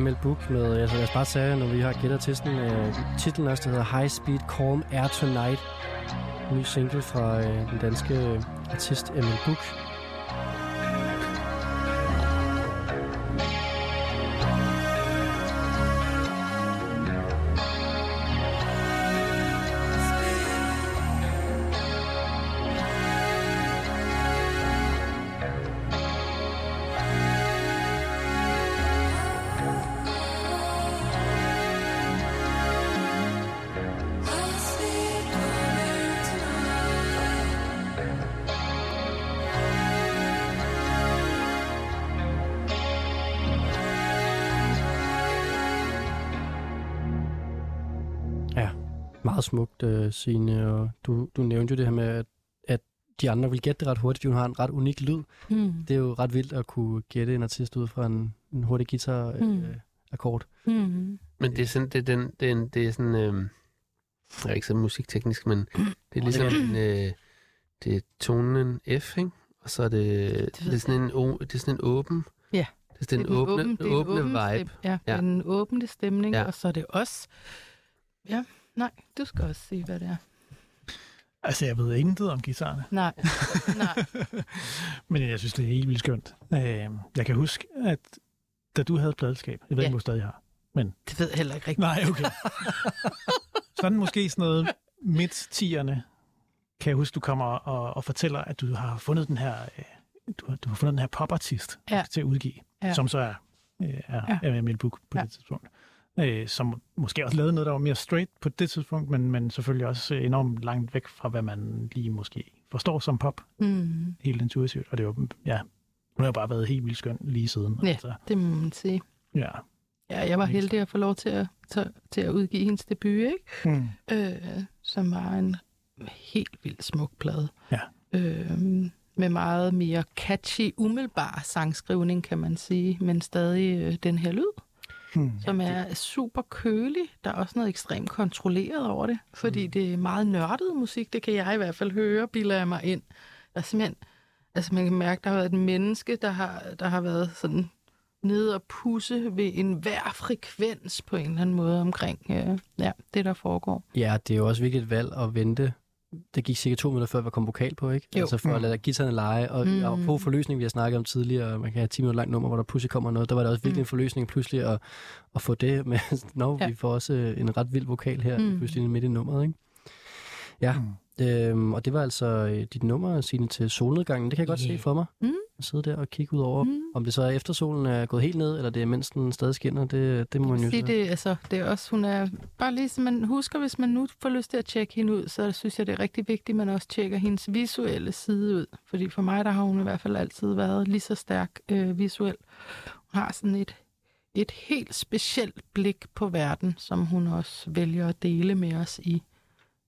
ML Buch med, som jeg bare sagde, når vi har gættet titlen også, der hedder High Speed Calm Air Tonight. Ny single fra den danske artist ML Buch. Smukt, Signe, og du nævnte jo det her med, at de andre vil gætte det ret hurtigt, fordi hun har en ret unik lyd. Mm. Det er jo ret vildt at kunne gætte en artist ud fra en hurtig guitar-akkord. Mm. Men det er sådan, det er ikke så musikteknisk, men det er ligesom det er tonen F, ikke? Og så er det er sådan en åben, yeah. Det er sådan en åbne vibe. Ja, ja. Den åbne stemning, ja. Og så er det også, ja. Nej, du skal også sige, hvad det er. Altså, jeg ved intet om guitarerne. Nej. Men jeg synes, det er helt vildt skønt. Jeg kan huske, at da du havde et pladeskab, jeg ved ikke, hvor stadig har, men... Det ved jeg heller ikke rigtigt. Nej, okay. Sådan måske sådan noget midt-tierne, kan jeg huske, du kommer og fortæller, at du har fundet den her, popartist til at udgive, som så er ML Buch på det tidspunkt. Som måske også lavede noget, der var mere straight på det tidspunkt, men selvfølgelig også enormt langt væk fra, hvad man lige måske forstår som pop. Mm. Helt intuitivt. Og det var, hun har jo bare været helt vildt skøn lige siden. Ja, altså. Det må man sige. Ja. Ja, jeg var heldig at få lov til at udgive hendes debut, ikke? Mm. Som var en helt vildt smuk plade. Ja. Med meget mere catchy, umiddelbar sangskrivning, kan man sige, men stadig den her lyd. Som er super kølig. Der er også noget ekstremt kontrolleret over det, fordi det er meget nørdet musik. Det kan jeg i hvert fald høre, bilder jeg mig ind. Der er simpelthen, altså man kan mærke, der har været et menneske, der har været sådan nede og pusse ved enhver frekvens på en eller anden måde omkring det, der foregår. Ja, det er jo også virkelig et valg at vente. Det gik cirka 2 minutter før, hvad kom vokal på, ikke? Jo. Altså for at lade guitarerne lege, og på forløsning, vi har snakket om tidligere, man kan have 10 minutter langt nummer, hvor der pludselig kommer noget. Der var der også virkelig en forløsning pludselig at få det med. Nå, vi får også en ret vild vokal her, pludselig midt i nummeret, ikke? Ja, og det var altså dit nummer, Signe, til solnedgangen. Det kan jeg godt se for mig. At sidde der og kigge ud over, om det så er efter solen er gået helt ned, eller det er mens den stadig skinner, det må man jo sige. Det er også, hun er, bare lige så man husker, hvis man nu får lyst til at tjekke hende ud, så synes jeg, det er rigtig vigtigt, at man også tjekker hendes visuelle side ud. Fordi for mig, der har hun i hvert fald altid været lige så stærk visuel. Hun har sådan et helt specielt blik på verden, som hun også vælger at dele med os i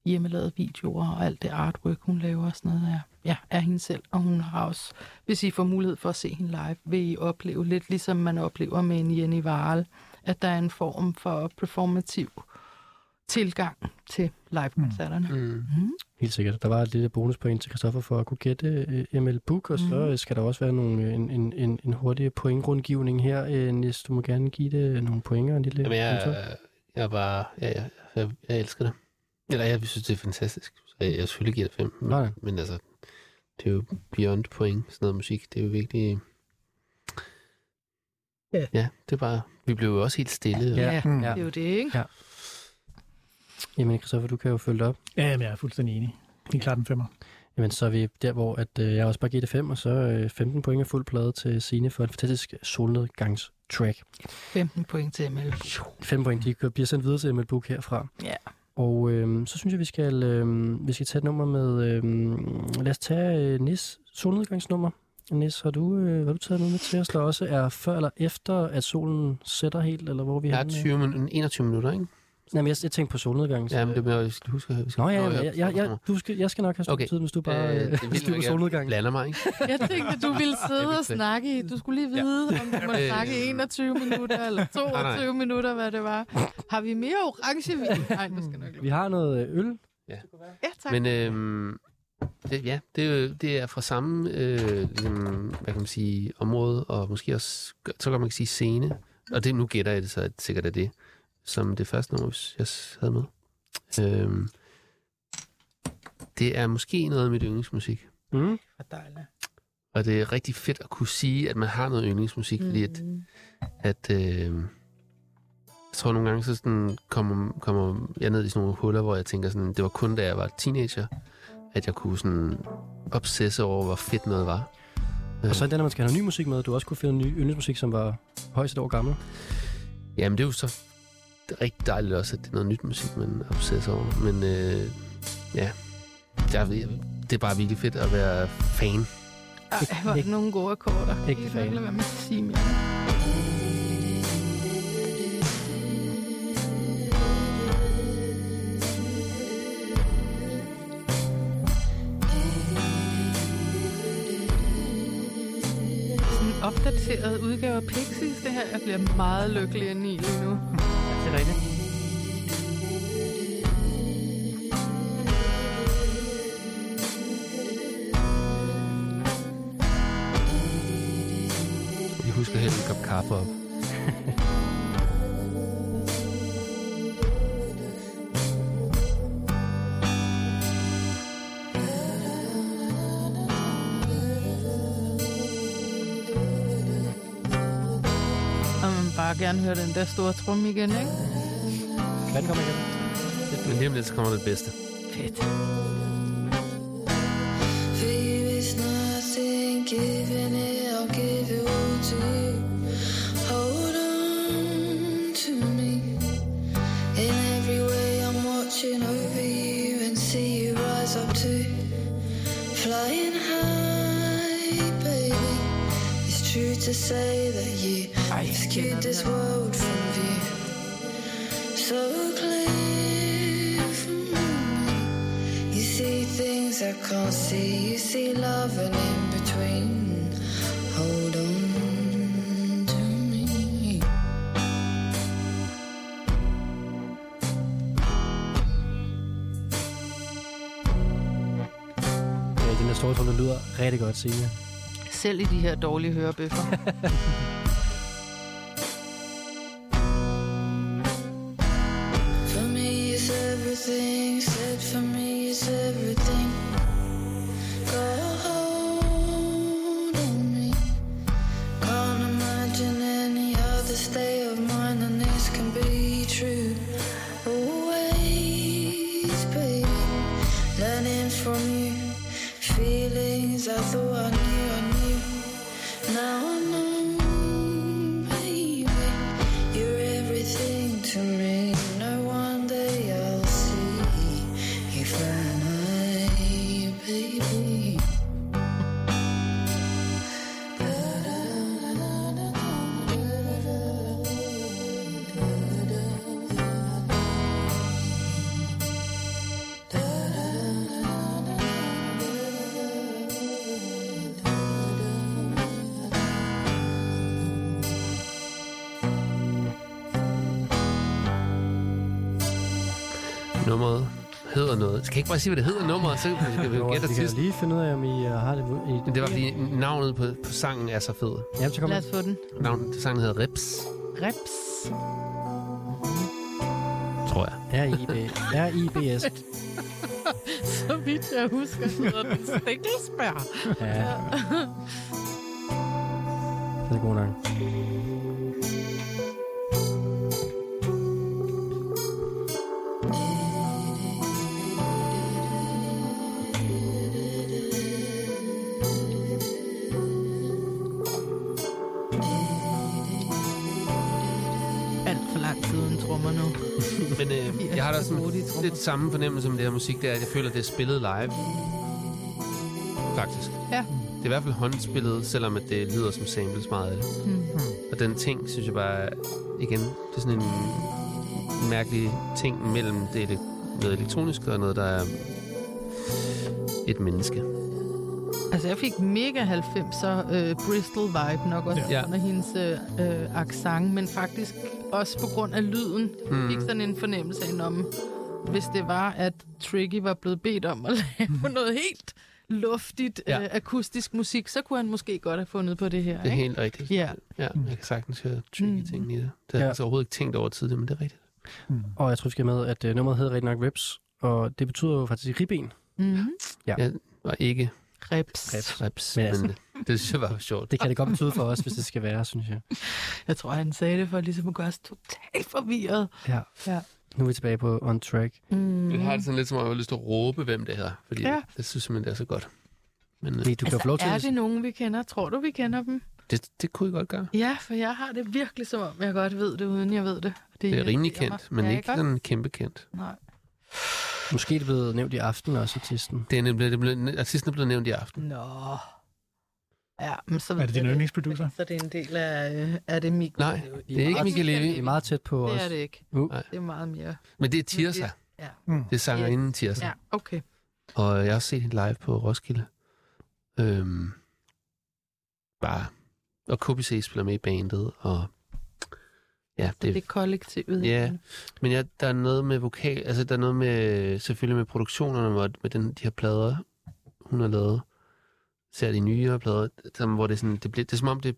hjemmelavede videoer og alt det artwork, hun laver og sådan noget her. Ja, er hende selv, og hun har også, hvis I får mulighed for at se hende live, vil I opleve lidt ligesom man oplever med en Jenny Varel, at der er en form for performativ tilgang til live-koncerterne. Helt sikkert. Der var et lille bonuspoint til Christoffer for at kunne gætte ML Buch, og så skal der også være en hurtig pointrundgivning her. Niels, du må gerne give det nogle pointer. En lille jeg elsker det. Eller jeg synes, det er fantastisk. Jeg selvfølgelig giver det 5, men altså, det er jo beyond point, sådan noget musik. Det er jo virkelig... Ja, det er bare... Vi blev jo også helt stille. Ja, det er jo det, ikke? Ja. Jamen, Christoffer, du kan jo følge det op. Ja, men jeg er fuldstændig enig. Det er klart en 5'er. Jamen, så er vi der, hvor at, jeg også bare giver det 5, og så 15 point af fuld plade til Signe for en fantastisk solnedgangstrack. 15 point til ML. 5 point, de bliver sendt videre til ML Buch herfra. Ja. Og så synes jeg, vi skal tage et nummer med... lad os tage Nis solnedgangsnummer. Nis, har du taget noget med til os, der også er før eller efter, at solen sætter helt, eller hvor vi er henne? 21 minutter, ikke? Nej, men jeg tænkte på solnedgang. Så... Ja, men det bliver jeg huske. Jeg skal nok have tid, hvis du bare styrer på solnedgang. Blander mig, ikke? Jeg tænkte, at du ville sidde og snakke i. Du skulle lige vide, om du måtte snakke i 21 minutter eller 22 minutter, hvad det var. Har vi mere orangevin? Nej, det skal nok. Vi har noget øl. Ja, tak. Men det er fra samme hvad kan man sige, område, og måske også, så kan man sige scene. Og det nu gætter jeg det, så sikkert er det som det første nummer, jeg havde med. Det er måske noget af mit yndlingsmusik. Og det er rigtig fedt at kunne sige, at man har noget yndlingsmusik, fordi at jeg tror nogle gange, så sådan kommer jeg ned i sådan nogle huller, hvor jeg tænker sådan, det var kun da jeg var teenager, at jeg kunne sådan obsesse over, hvor fedt noget var. Og så er det, når man skal have ny musik med, du også kunne finde ny yndlingsmusik, som var højst et år gammel. Jamen det er jo så rigtig dejligt også, at det er noget nyt musik, man obsesser over. Men det er bare virkelig fedt at være fan. Ej, hvor er det nogle gode akkorder. Ikke fan. Jeg ved hvad man skal sige mere. Sådan en opdateret udgave af Pixies, det her. Jeg bliver meget lykkelig inde i lige nu. Jeg husker helt en kop kaffe op. Jeg vil gerne høre den der store trum igen, ikke? Hvad kommer igen? Men lige om lidt, så kommer det bedste. Fedt. To say that you escaped this world from view, so clear from me. You see things I can't see. You see love and in between. Hold on to me. Ja, den der store trum, den lyder rigtig godt, Signe. Selv i de her dårlige hørebøffer. thing said for me is everything. Go hold in me. Can't imagine any other state of mind than this can be true. Always, baby, learning from you. Feelings I thought I knew, Now I know, baby, you're everything to me. No, one day I'll see you finally, baby. Nummeret hedder noget. Skal jeg ikke bare sige, hvad det hedder nummeret? Så kan vi jo gætte det sidst. Lige finde ud af, om I har det i... Men det var, fordi navnet på sangen er så fed. Jamen, så lad os få den. Navnet til sangen hedder Rips. Rips. Tror jeg. R-I-B-S. Så vidt jeg husker, så hedder den Stikkelsberg. Ja. Det er god nok. Men jeg har da sådan lidt samme fornemmelse med det her musik, der at jeg føler, det er spillet live. Faktisk. Ja. Det er i hvert fald håndspillet, selvom at det lyder som samples meget af det. Mm-hmm. Og den ting, synes jeg bare, igen, det er sådan en mærkelig ting mellem det noget elektronisk og noget, der er et menneske. Altså, jeg fik mega 90'er Bristol-vibe nok også under hendes accent, men faktisk også på grund af lyden. Jeg fik sådan en fornemmelse af, om hvis det var, at Tricky var blevet bedt om at lave noget helt luftigt akustisk musik, så kunne han måske godt have fundet på det her. Det er ikke? Helt rigtigt. Yeah. Ja, jeg kan sagtens høre Tricky-tingen i det. Det har jeg altså overhovedet ikke tænkt over tidligere, men det er rigtigt. Mm. Og jeg tror, vi skal med, at nummeret hedder rigtig nok Rips, og det betyder jo faktisk ribben. Mm-hmm. Ja. Ja, og ikke... Rips. Men altså, det synes jeg var sjovt. Det kan det godt betyde for os, hvis det skal være, synes jeg. Jeg tror, han sagde det for ligesom at gøre os totalt forvirret. Ja. Nu er vi tilbage på On Track. Mm. Jeg har det sådan lidt som om, jeg har lyst til at råbe, hvem det hedder. Fordi jeg synes simpelthen, det er så godt. Men, du altså, kan er det nogen, vi kender? Tror du, vi kender dem? Det kunne I godt gøre. Ja, for jeg har det virkelig som om, jeg godt ved det, uden jeg ved det. Det er rimelig kendt, men ikke sådan kæmpe kendt. Nej. Måske er det blevet nævnt i aften også, artisten. Artisten er blevet nævnt i aften. Nå. Ja, men så... Er det din yndlingsproducer? Så det er en del af... Er det Mica Levi? Nej, det er ikke Mica Levi. Det er meget tæt på os. Det er det ikke. Det er meget mere... Men det er Tirzah. Ja. Det er sangerinden Tirzah. Ja, okay. Og jeg har også set hende live på Roskilde. Bare... Og Coby Sey spiller med i bandet, og... Ja, det kollektivet. Ja, men der er noget med vokal, altså der er noget med, selvfølgelig med produktionerne, hvor med de her plader, hun har lavet, ser de nyere plader, hvor det er sådan, det er som om det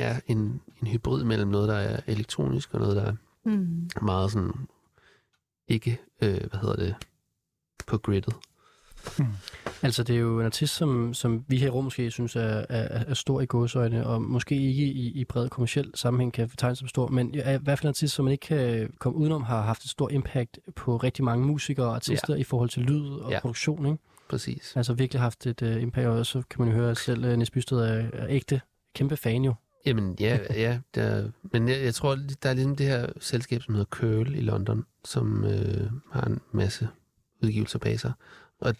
er en hybrid mellem noget, der er elektronisk, og noget, der er meget sådan, ikke, på gridet. Hmm. Altså, det er jo en artist, som vi her i Rom måske synes er stor i gåseøjne, og måske ikke i bred kommerciel sammenhæng kan betegnes som stor, men i hvert fald en artist, som man ikke kan komme udenom, har haft et stort impact på rigtig mange musikere og artister i forhold til lyd og produktion, ikke? Præcis. Altså virkelig haft et impact, og så kan man jo høre, at selv Niels Bysted er ægte kæmpe fan jo. Jamen, ja. Men jeg tror, der er ligesom det her selskab, som hedder Curl i London, som har en masse udgivelser bag sig. Og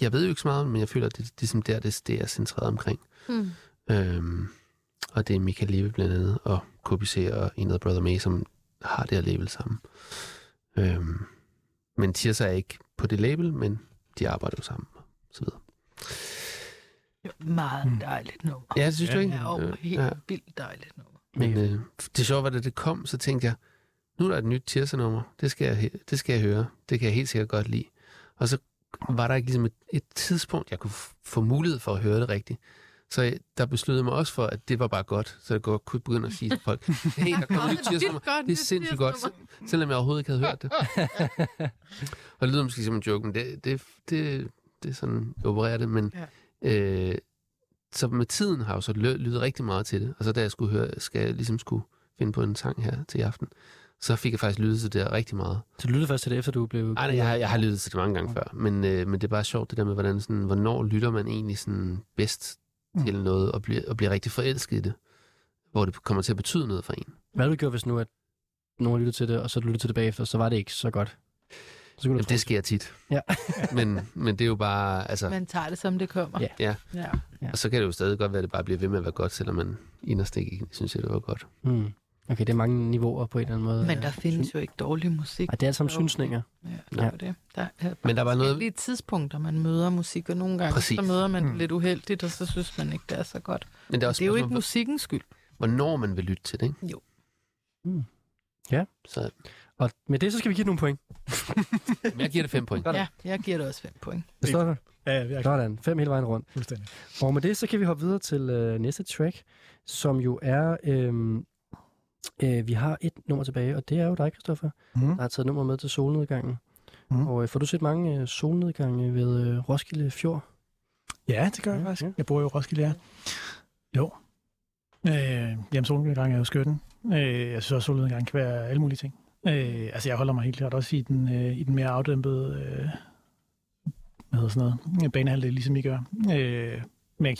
jeg ved jo ikke så meget, men jeg føler, at det er som der, det er centreret omkring. Mm. Og det er Mica Levi blandt andet, og KBC og Enad Brother May, som har det her label sammen. Men Tirzah er ikke på det label, men de arbejder jo sammen, og så videre. Jo, meget dejligt nummer. Ja, det synes du ikke? Jo, helt vildt dejligt nummer. Men det er sjovt, at det kom, så tænkte jeg, nu er der et nyt Tirzah-nummer, det skal jeg høre, det kan jeg helt sikkert godt lide. Og så var der ikke ligesom et tidspunkt, jeg kunne få mulighed for at høre det rigtigt. Så der besluttede mig også for, at det var bare godt, så jeg godt kunne begynde at sige til folk, hey, der kommer nyt tirsnummer, det er sindssygt godt, selvom jeg overhovedet ikke havde hørt det. Og det lyder måske som en joke, men det er sådan, jeg opererer det, men så med tiden har jeg så lyttet rigtig meget til det, og så da jeg skulle høre, skal jeg ligesom skulle finde på en sang her til aften, så fik jeg faktisk lyttet til det rigtig meget. Så du lyttede først til det, efter du blev... Nej, jeg har lyttet til det mange gange før, men det er bare sjovt det der med, hvordan sådan, hvornår lytter man egentlig sådan bedst til noget, og bliver rigtig forelsket i det, hvor det kommer til at betyde noget for en. Hvad har du gjort, hvis nu, at nogen lyttede til det, og så lyttede til det bagefter, så var det ikke så godt? Så jamen, det sker tit. Ja. men det er jo bare... Altså, man tager det, som det kommer. Ja. Ja. Og så kan det jo stadig godt være, at det bare bliver ved med at være godt, selvom man inderst ikke synes, at det var godt. Mm. Okay, det er mange niveauer på en eller anden måde. Men der findes jo ikke dårlig musik. Og det er altså som synsninger. Ja, det er det. Men der var noget... forskellige tidspunkter, man møder musik, og nogle gange så møder man lidt uheldigt, og så synes man ikke, det er så godt. Men det er jo ikke musikkens skyld. Hvornår man vil lytte til det, ikke? Jo. Mm. Ja. Så. Og med det, så skal vi give det nogle point. Jeg giver det 5 point. Ja, jeg giver det også 5 point. Forstår du? Ja, sådan. 5 hele vejen rundt. Fuldstændig. Og med det, så kan vi hoppe videre til næste track, som jo er... vi har et nummer tilbage, og det er jo dig, Christoffer, der har taget nummer med til solnedgangen. Og får du set mange solnedgange ved Roskilde Fjord? Ja, det gør jeg faktisk. Ja. Jeg bor jo i Roskilde, ja. Jo. Jamen, solnedgangen er jo skøtten. Jeg synes også, solnedgangen kan være alle mulige ting. Altså, jeg holder mig helt klart også i den mere afdæmpede hvad hedder sådan noget, banehalvdel, ligesom I gør. Men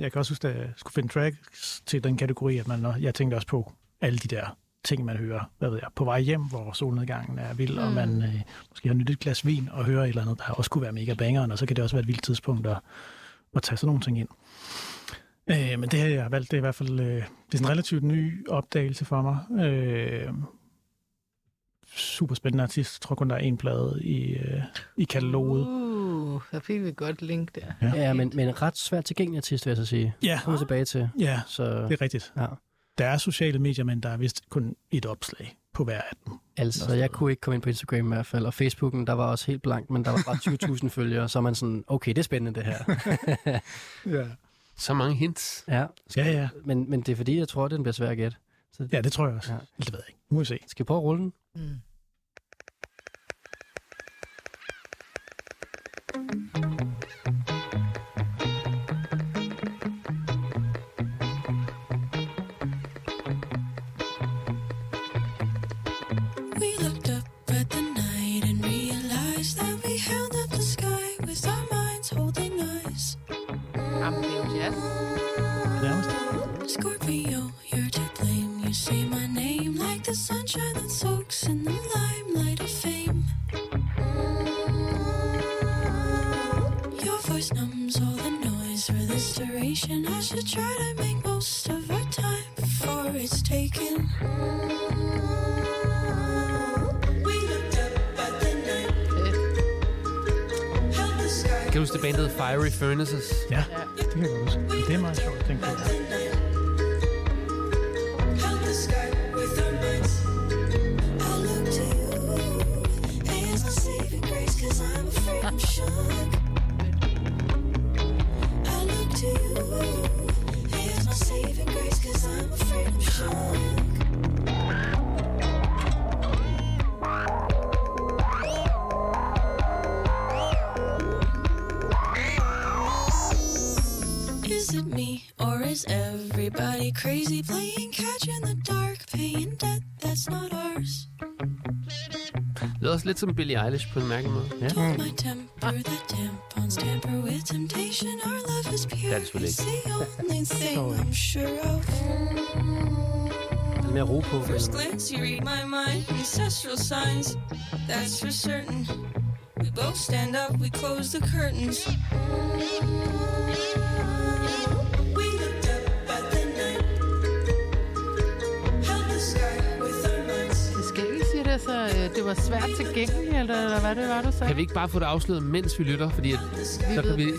jeg kan også huske, at jeg skulle finde tracks til den kategori, at jeg tænkte også på alle de der ting, man hører, hvad ved jeg, på vej hjem, hvor solnedgangen er vild, og man måske har nyttet et glas vin og hører et eller andet, der også kunne være mega bangeren, og så kan det også være et vildt tidspunkt at tage sådan nogle ting ind. Men det her, jeg har valgt, det er i hvert fald det er en relativt ny opdagelse for mig. Super spændende artist. Jeg tror kun, der er 1 plade i kataloget. Der fik vi godt link der. Ja, men ret svært tilgængelig artist, vil jeg så sige. Ja. Kommer tilbage til. Ja, så, det er rigtigt. Ja. Der er sociale medier, men der er vist kun et opslag på hver af dem. Altså, jeg kunne ikke komme ind på Instagram i hvert fald, og Facebooken, der var også helt blankt, men der var bare 20.000 følgere, så man sådan, okay, det er spændende det her. Ja. Så mange hints. Ja. Men det er fordi, jeg tror, den bliver svær at gætte. Så... Ja, det tror jeg også. Ja. Det ved jeg ikke. Nu må vi se. Skal vi prøve at rulle den? Fiery Furnaces. Ja, det kan jeg huske. Det er meget sjovt at tænke på. Crazy playing catch in the dark, paying debt that's not ours. Det er også lidt som Billie Eilish på en mærkelig måde. Ja. Det er det selvfølgelig ikke. Det er mere ro på. First glance you read my mind, ancestral signs, that's for certain. We both stand up, we close the curtains. Så det var svært tilgængeligt, eller hvad det var, du sagde? Kan vi ikke bare få det afsløret, mens vi lytter? Fordi at, så kan vi... Det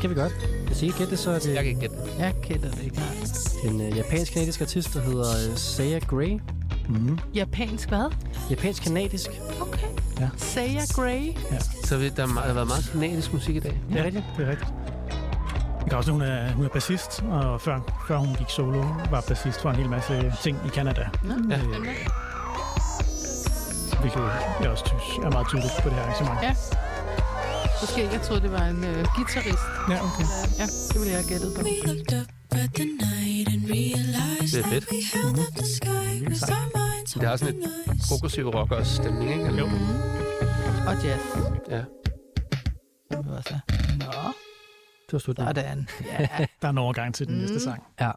kan vi godt. Hvis I ikke gætter, så er det... Jeg kan ikke gætte. Jeg gætter det ikke. Nej. En japansk-kanadisk artist, der hedder Saya Gray. Mm-hmm. Japansk hvad? Japansk-kanadisk. Okay. Ja. Saya Gray. Ja. Så der har været meget kanadisk musik i dag. Ja. Det er rigtigt. Også, hun er bassist, og før hun gik solo, var bassist for en hel masse ting i Canada. Ja. Hvilket jeg også synes er meget tydeligt på det her arrangement. Ja. Måske ikke, jeg troede, det var en guitarist. Ja, okay. Ja, det ville jeg have gættet på. Det er fedt. Det har sådan et progressiv rockers stemning, ikke? Jo. Og jazz. Ja. Det var så. Nå. Sådan. Ja. Der er en overgang til den næste sang. Ja.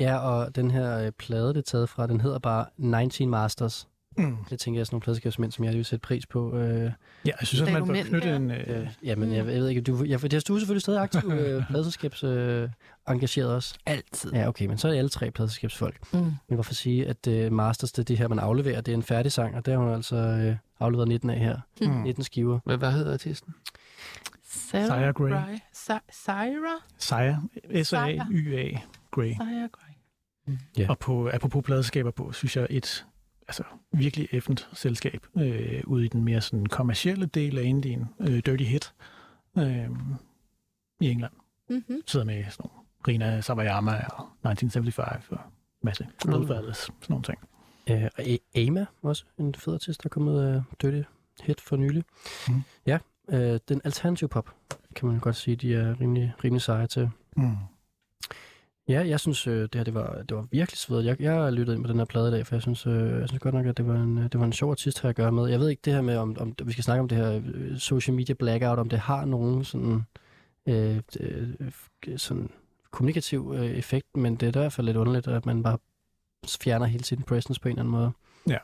Ja, og den her plade, det er taget fra, den hedder bare 19 Masters. Mm. Det tænker jeg er sådan nogle pladeskabsmænd, som jeg lige vil sætte pris på. Ja, jeg synes, at man bør knytte en... Jamen, jeg ved ikke, du er selvfølgelig stadig aktiv pladeskabsengageret også. Altid. Ja, okay, men så er det alle tre pladeskabsfolk. Mm. Men hvorfor sige, at Masters, det er det her, man afleverer, det er en færdig sang, og der har hun altså afleveret 19 af her. Mm. 19 skiver. Men hvad hedder artisten? Saya Gray. Saya. S-A-Y-A. Gray. Saya Gray. Mm. Yeah. Og på, apropos pladeskaber på, synes jeg et virkelig effent selskab ude i den mere sådan kommercielle del af indien, Dirty Hit i England. Mm-hmm. Sidder med sådan nogle Rina Sawayama og 1975 og masse udvalget, sådan nogle ting. Og Emma også, en fed artist, der er kommet af Dirty Hit for nylig. Mm. Ja. Den alternative pop, kan man godt sige, de er rimelig seje til. Mm. Ja, jeg synes, det her det var virkelig svedet. Jeg lyttede ind på den her plade i dag, for jeg synes, godt nok, at det var en sjov artist her at gøre med. Jeg ved ikke det her med, om vi skal snakke om det her social media blackout, om det har nogen sådan kommunikativ effekt, men det er i hvert fald lidt underligt, at man bare fjerner hele sin presence på en eller anden måde. Ja,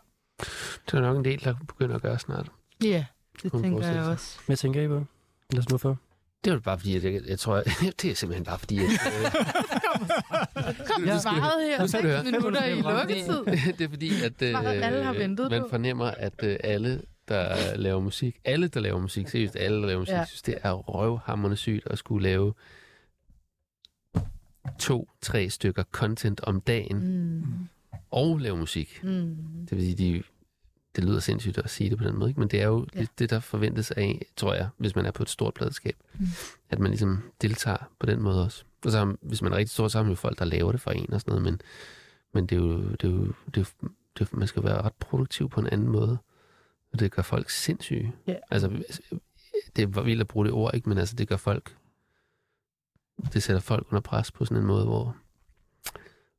det er nok en del, der begynder at gøre snart. Ja. Yeah. Det tænker jeg også. Hvad tænker I på? Lad os nu for. Det er jo bare fordi, jeg tror, det er simpelthen bare fordi, at... Kom, du svarede her 6 minutter i lukketid. Det er fordi, at man fornemmer, at alle, der laver musik, ja. Synes, det er røvhammernesygt at skulle lave 2-3 stykker content om dagen og lave musik. Mm. Det vil sige, det lyder sindssygt at sige det på den måde, ikke? Men det er jo det, der forventes af, tror jeg, hvis man er på et stort pladeskab, at man ligesom deltager på den måde også. Og så, hvis man er rigtig stor, så har man jo folk, der laver det for en og sådan noget, men det er jo, man skal være ret produktiv på en anden måde, og det gør folk sindssyge. Yeah. Altså, det var vildt at bruge det ord, ikke? Men altså, det sætter folk under pres på sådan en måde, hvor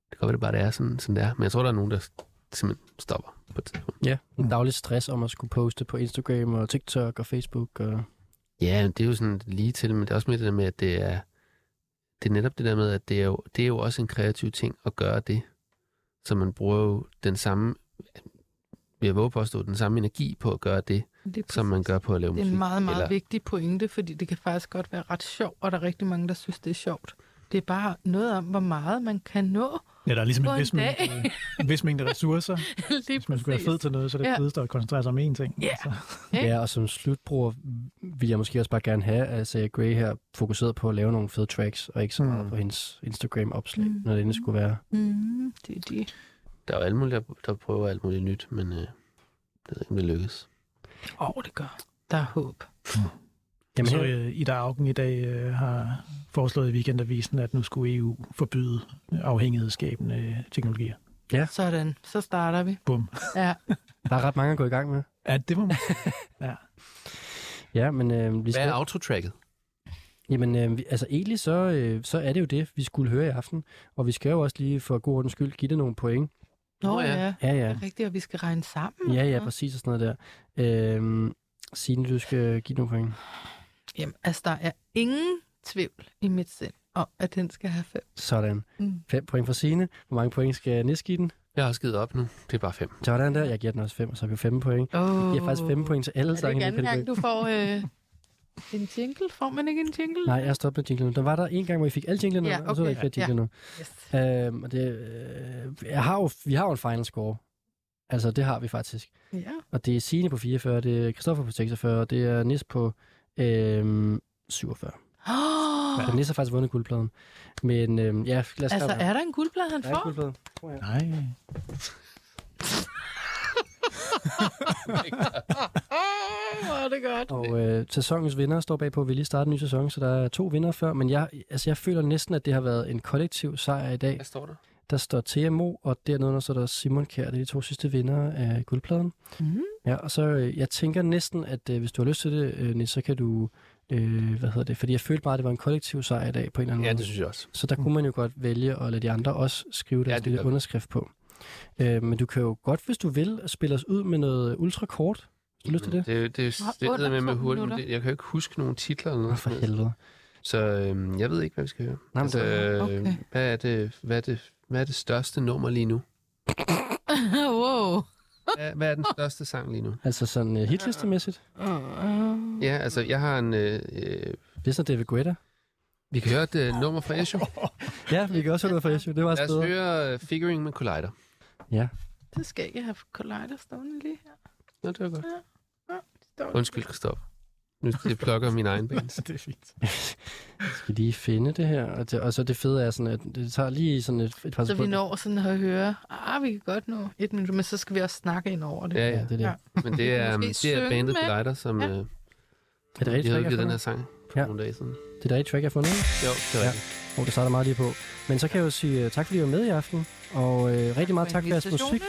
det kan være, det er sådan det er. Men jeg tror, der er nogen, der simpelthen stopper på et tidspunkt. Ja, en daglig stress om at skulle poste på Instagram og TikTok og Facebook. Og... Ja, det er jo sådan lige til, men det er også med det der med, at det er netop det der med, at det er jo også en kreativ ting at gøre det, så man bruger jo den samme, jeg våger påstå, den samme energi på at gøre det som man gør på at lave musik. Det er en meget, meget vigtig pointe, fordi det kan faktisk godt være ret sjovt, og der er rigtig mange, der synes, det er sjovt. Det er bare noget om, hvor meget man kan nå. Ja, der er ligesom en vis mængde ressourcer. Hvis man skulle være fed til noget, så er det fedeste at koncentrere sig om én ting. Yeah. Altså. Yeah. Ja, og som slutbruger vil jeg måske også bare gerne have, at Saya Gray her fokuseret på at lave nogle fede tracks, og ikke så meget på hendes Instagram-opslag, når det endelig skulle være. Mm. Det er det. Der er jo alle mulige, der prøver alt muligt nyt, men det er ikke, om det lykkes. Det gør. Der er håb. Jamen, så Ida Auken i dag har foreslået i Weekendavisen, at nu skulle EU forbyde afhængighedsskabende teknologier. Ja. Sådan, så starter vi. Bum. Ja. Der er ret mange at gå i gang med. Ja, det må man. Ja. Ja, men vi skal... Hvad er autotracket? Jamen, egentlig så er det jo det, vi skulle høre i aften. Og vi skal jo også lige for god ordens skyld give det nogle point. Nå ja. Ja, ja. Det er rigtigt, og vi skal regne sammen. Ja, ja, præcis og sådan noget der. Signe, du skal give nogle point. Jamen, altså, der er ingen tvivl i mit sind om, at den skal have 5. Sådan. 5 point for Signe. Hvor mange point skal Nis give den? Jeg har skidt op nu. Det er bare 5. Sådan der. Jeg giver den også 5, og så har vi 5 point. Jeg giver faktisk 5 point til alle sange. Er det ikke anden gang, du får en jingle? Får man ikke en jingle? Nej, jeg har stoppet med jingle nu. Der var der en gang, hvor I fik alle jinglerne, og så er der ikke flere jingle nu. Yes. Vi har jo en final score. Altså, det har vi faktisk. Ja. Og det er Signe på 44, det er Christoffer på 46, det er Nis på 47. Ja, Nis har faktisk vundet guldpladen. Men lad os altså, er der en guldplade, han får? Guldplade. Nej. Oh my Åh, det er godt. Og sæsonens vinder står bagpå, at vi lige starter en ny sæson, så der er 2 vinder før. Men jeg føler næsten, at det har været en kollektiv sejr i dag. Hvad står der? Der står TMO, og dernede står der Simon Kjær. Det er de 2 sidste vinder af guldpladen. Mm-hmm. Ja, og så jeg tænker næsten, at hvis du har lyst til det, Niels, så kan du... fordi jeg følte bare, at det var en kollektiv sejr i dag på en eller anden måde. Ja, det synes jeg også. Så der kunne man jo godt vælge at lade de andre også skrive deres lille underskrift på. Men du kan jo godt, hvis du vil, spille os ud med noget ultrakort. Har du lyst til det? Det er med hurtigt, men jeg kan ikke huske nogen titler eller noget. For helvede. Så jeg ved ikke, hvad vi skal høre. Nej, altså, okay. Hvad er det største nummer lige nu? Wow. Hvad er den største sang lige nu? Altså sådan hitlistemæssigt? Ja, altså jeg har en... Det er så David Guetta. Vi kan høre et nummer fra Esho. Ja, vi kan også høre noget fra Esho. Det var også bedre. Lad os høre Figuring med Collider. Ja. Det skal ikke have Collider stående lige her. Nå, det var godt. Ja, undskyld, Christoffer. Nu plukker min egen ben. Det er fint. Jeg skal lige finde det her. Og så det fede er sådan, at det tager lige sådan et par sekunder. Så vi når sådan at høre, vi kan godt nå 1 minut, men så skal vi også snakke ind over det. Ja, det er det. Ja. Men det er bandet Collider, som er det har givet den her sang på nogle dage siden. Det er der et track, jeg har fundet? Jo, det er rigtigt. Det starter meget lige på. Men så kan jeg jo sige tak, fordi I var med i aften. Og rigtig meget tak for jeres musik.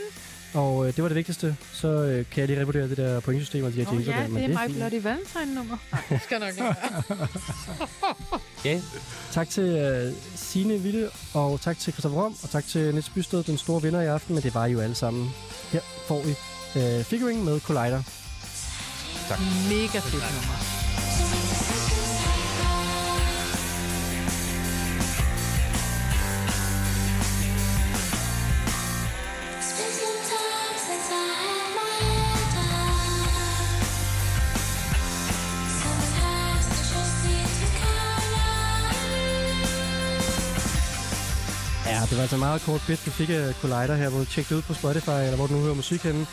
Og det var det vigtigste. Så kan jeg lige revurdere det der pointsystem og de her ting. Ja, det er My Bloody Valentine-nummer. Det skal nok ikke være. Tak til Signe Høj, og tak til Christoffer Rom, og tak til Niels Bysted, den store vinder i aften, men det var I jo alle sammen. Her får I Figuring med Collider. Tak. Mega fedt nummer. Det var altså en meget kort bit, du fik af Collider her, hvor du tjekkede ud på Spotify, eller hvor du nu hører musik henne.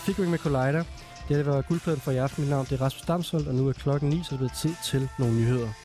Figuring med Collider. Det var guldpladen for i aften. Mit navn er Rasmus Damsholt, og nu er klokken 9, så det er blevet tid til nogle nyheder.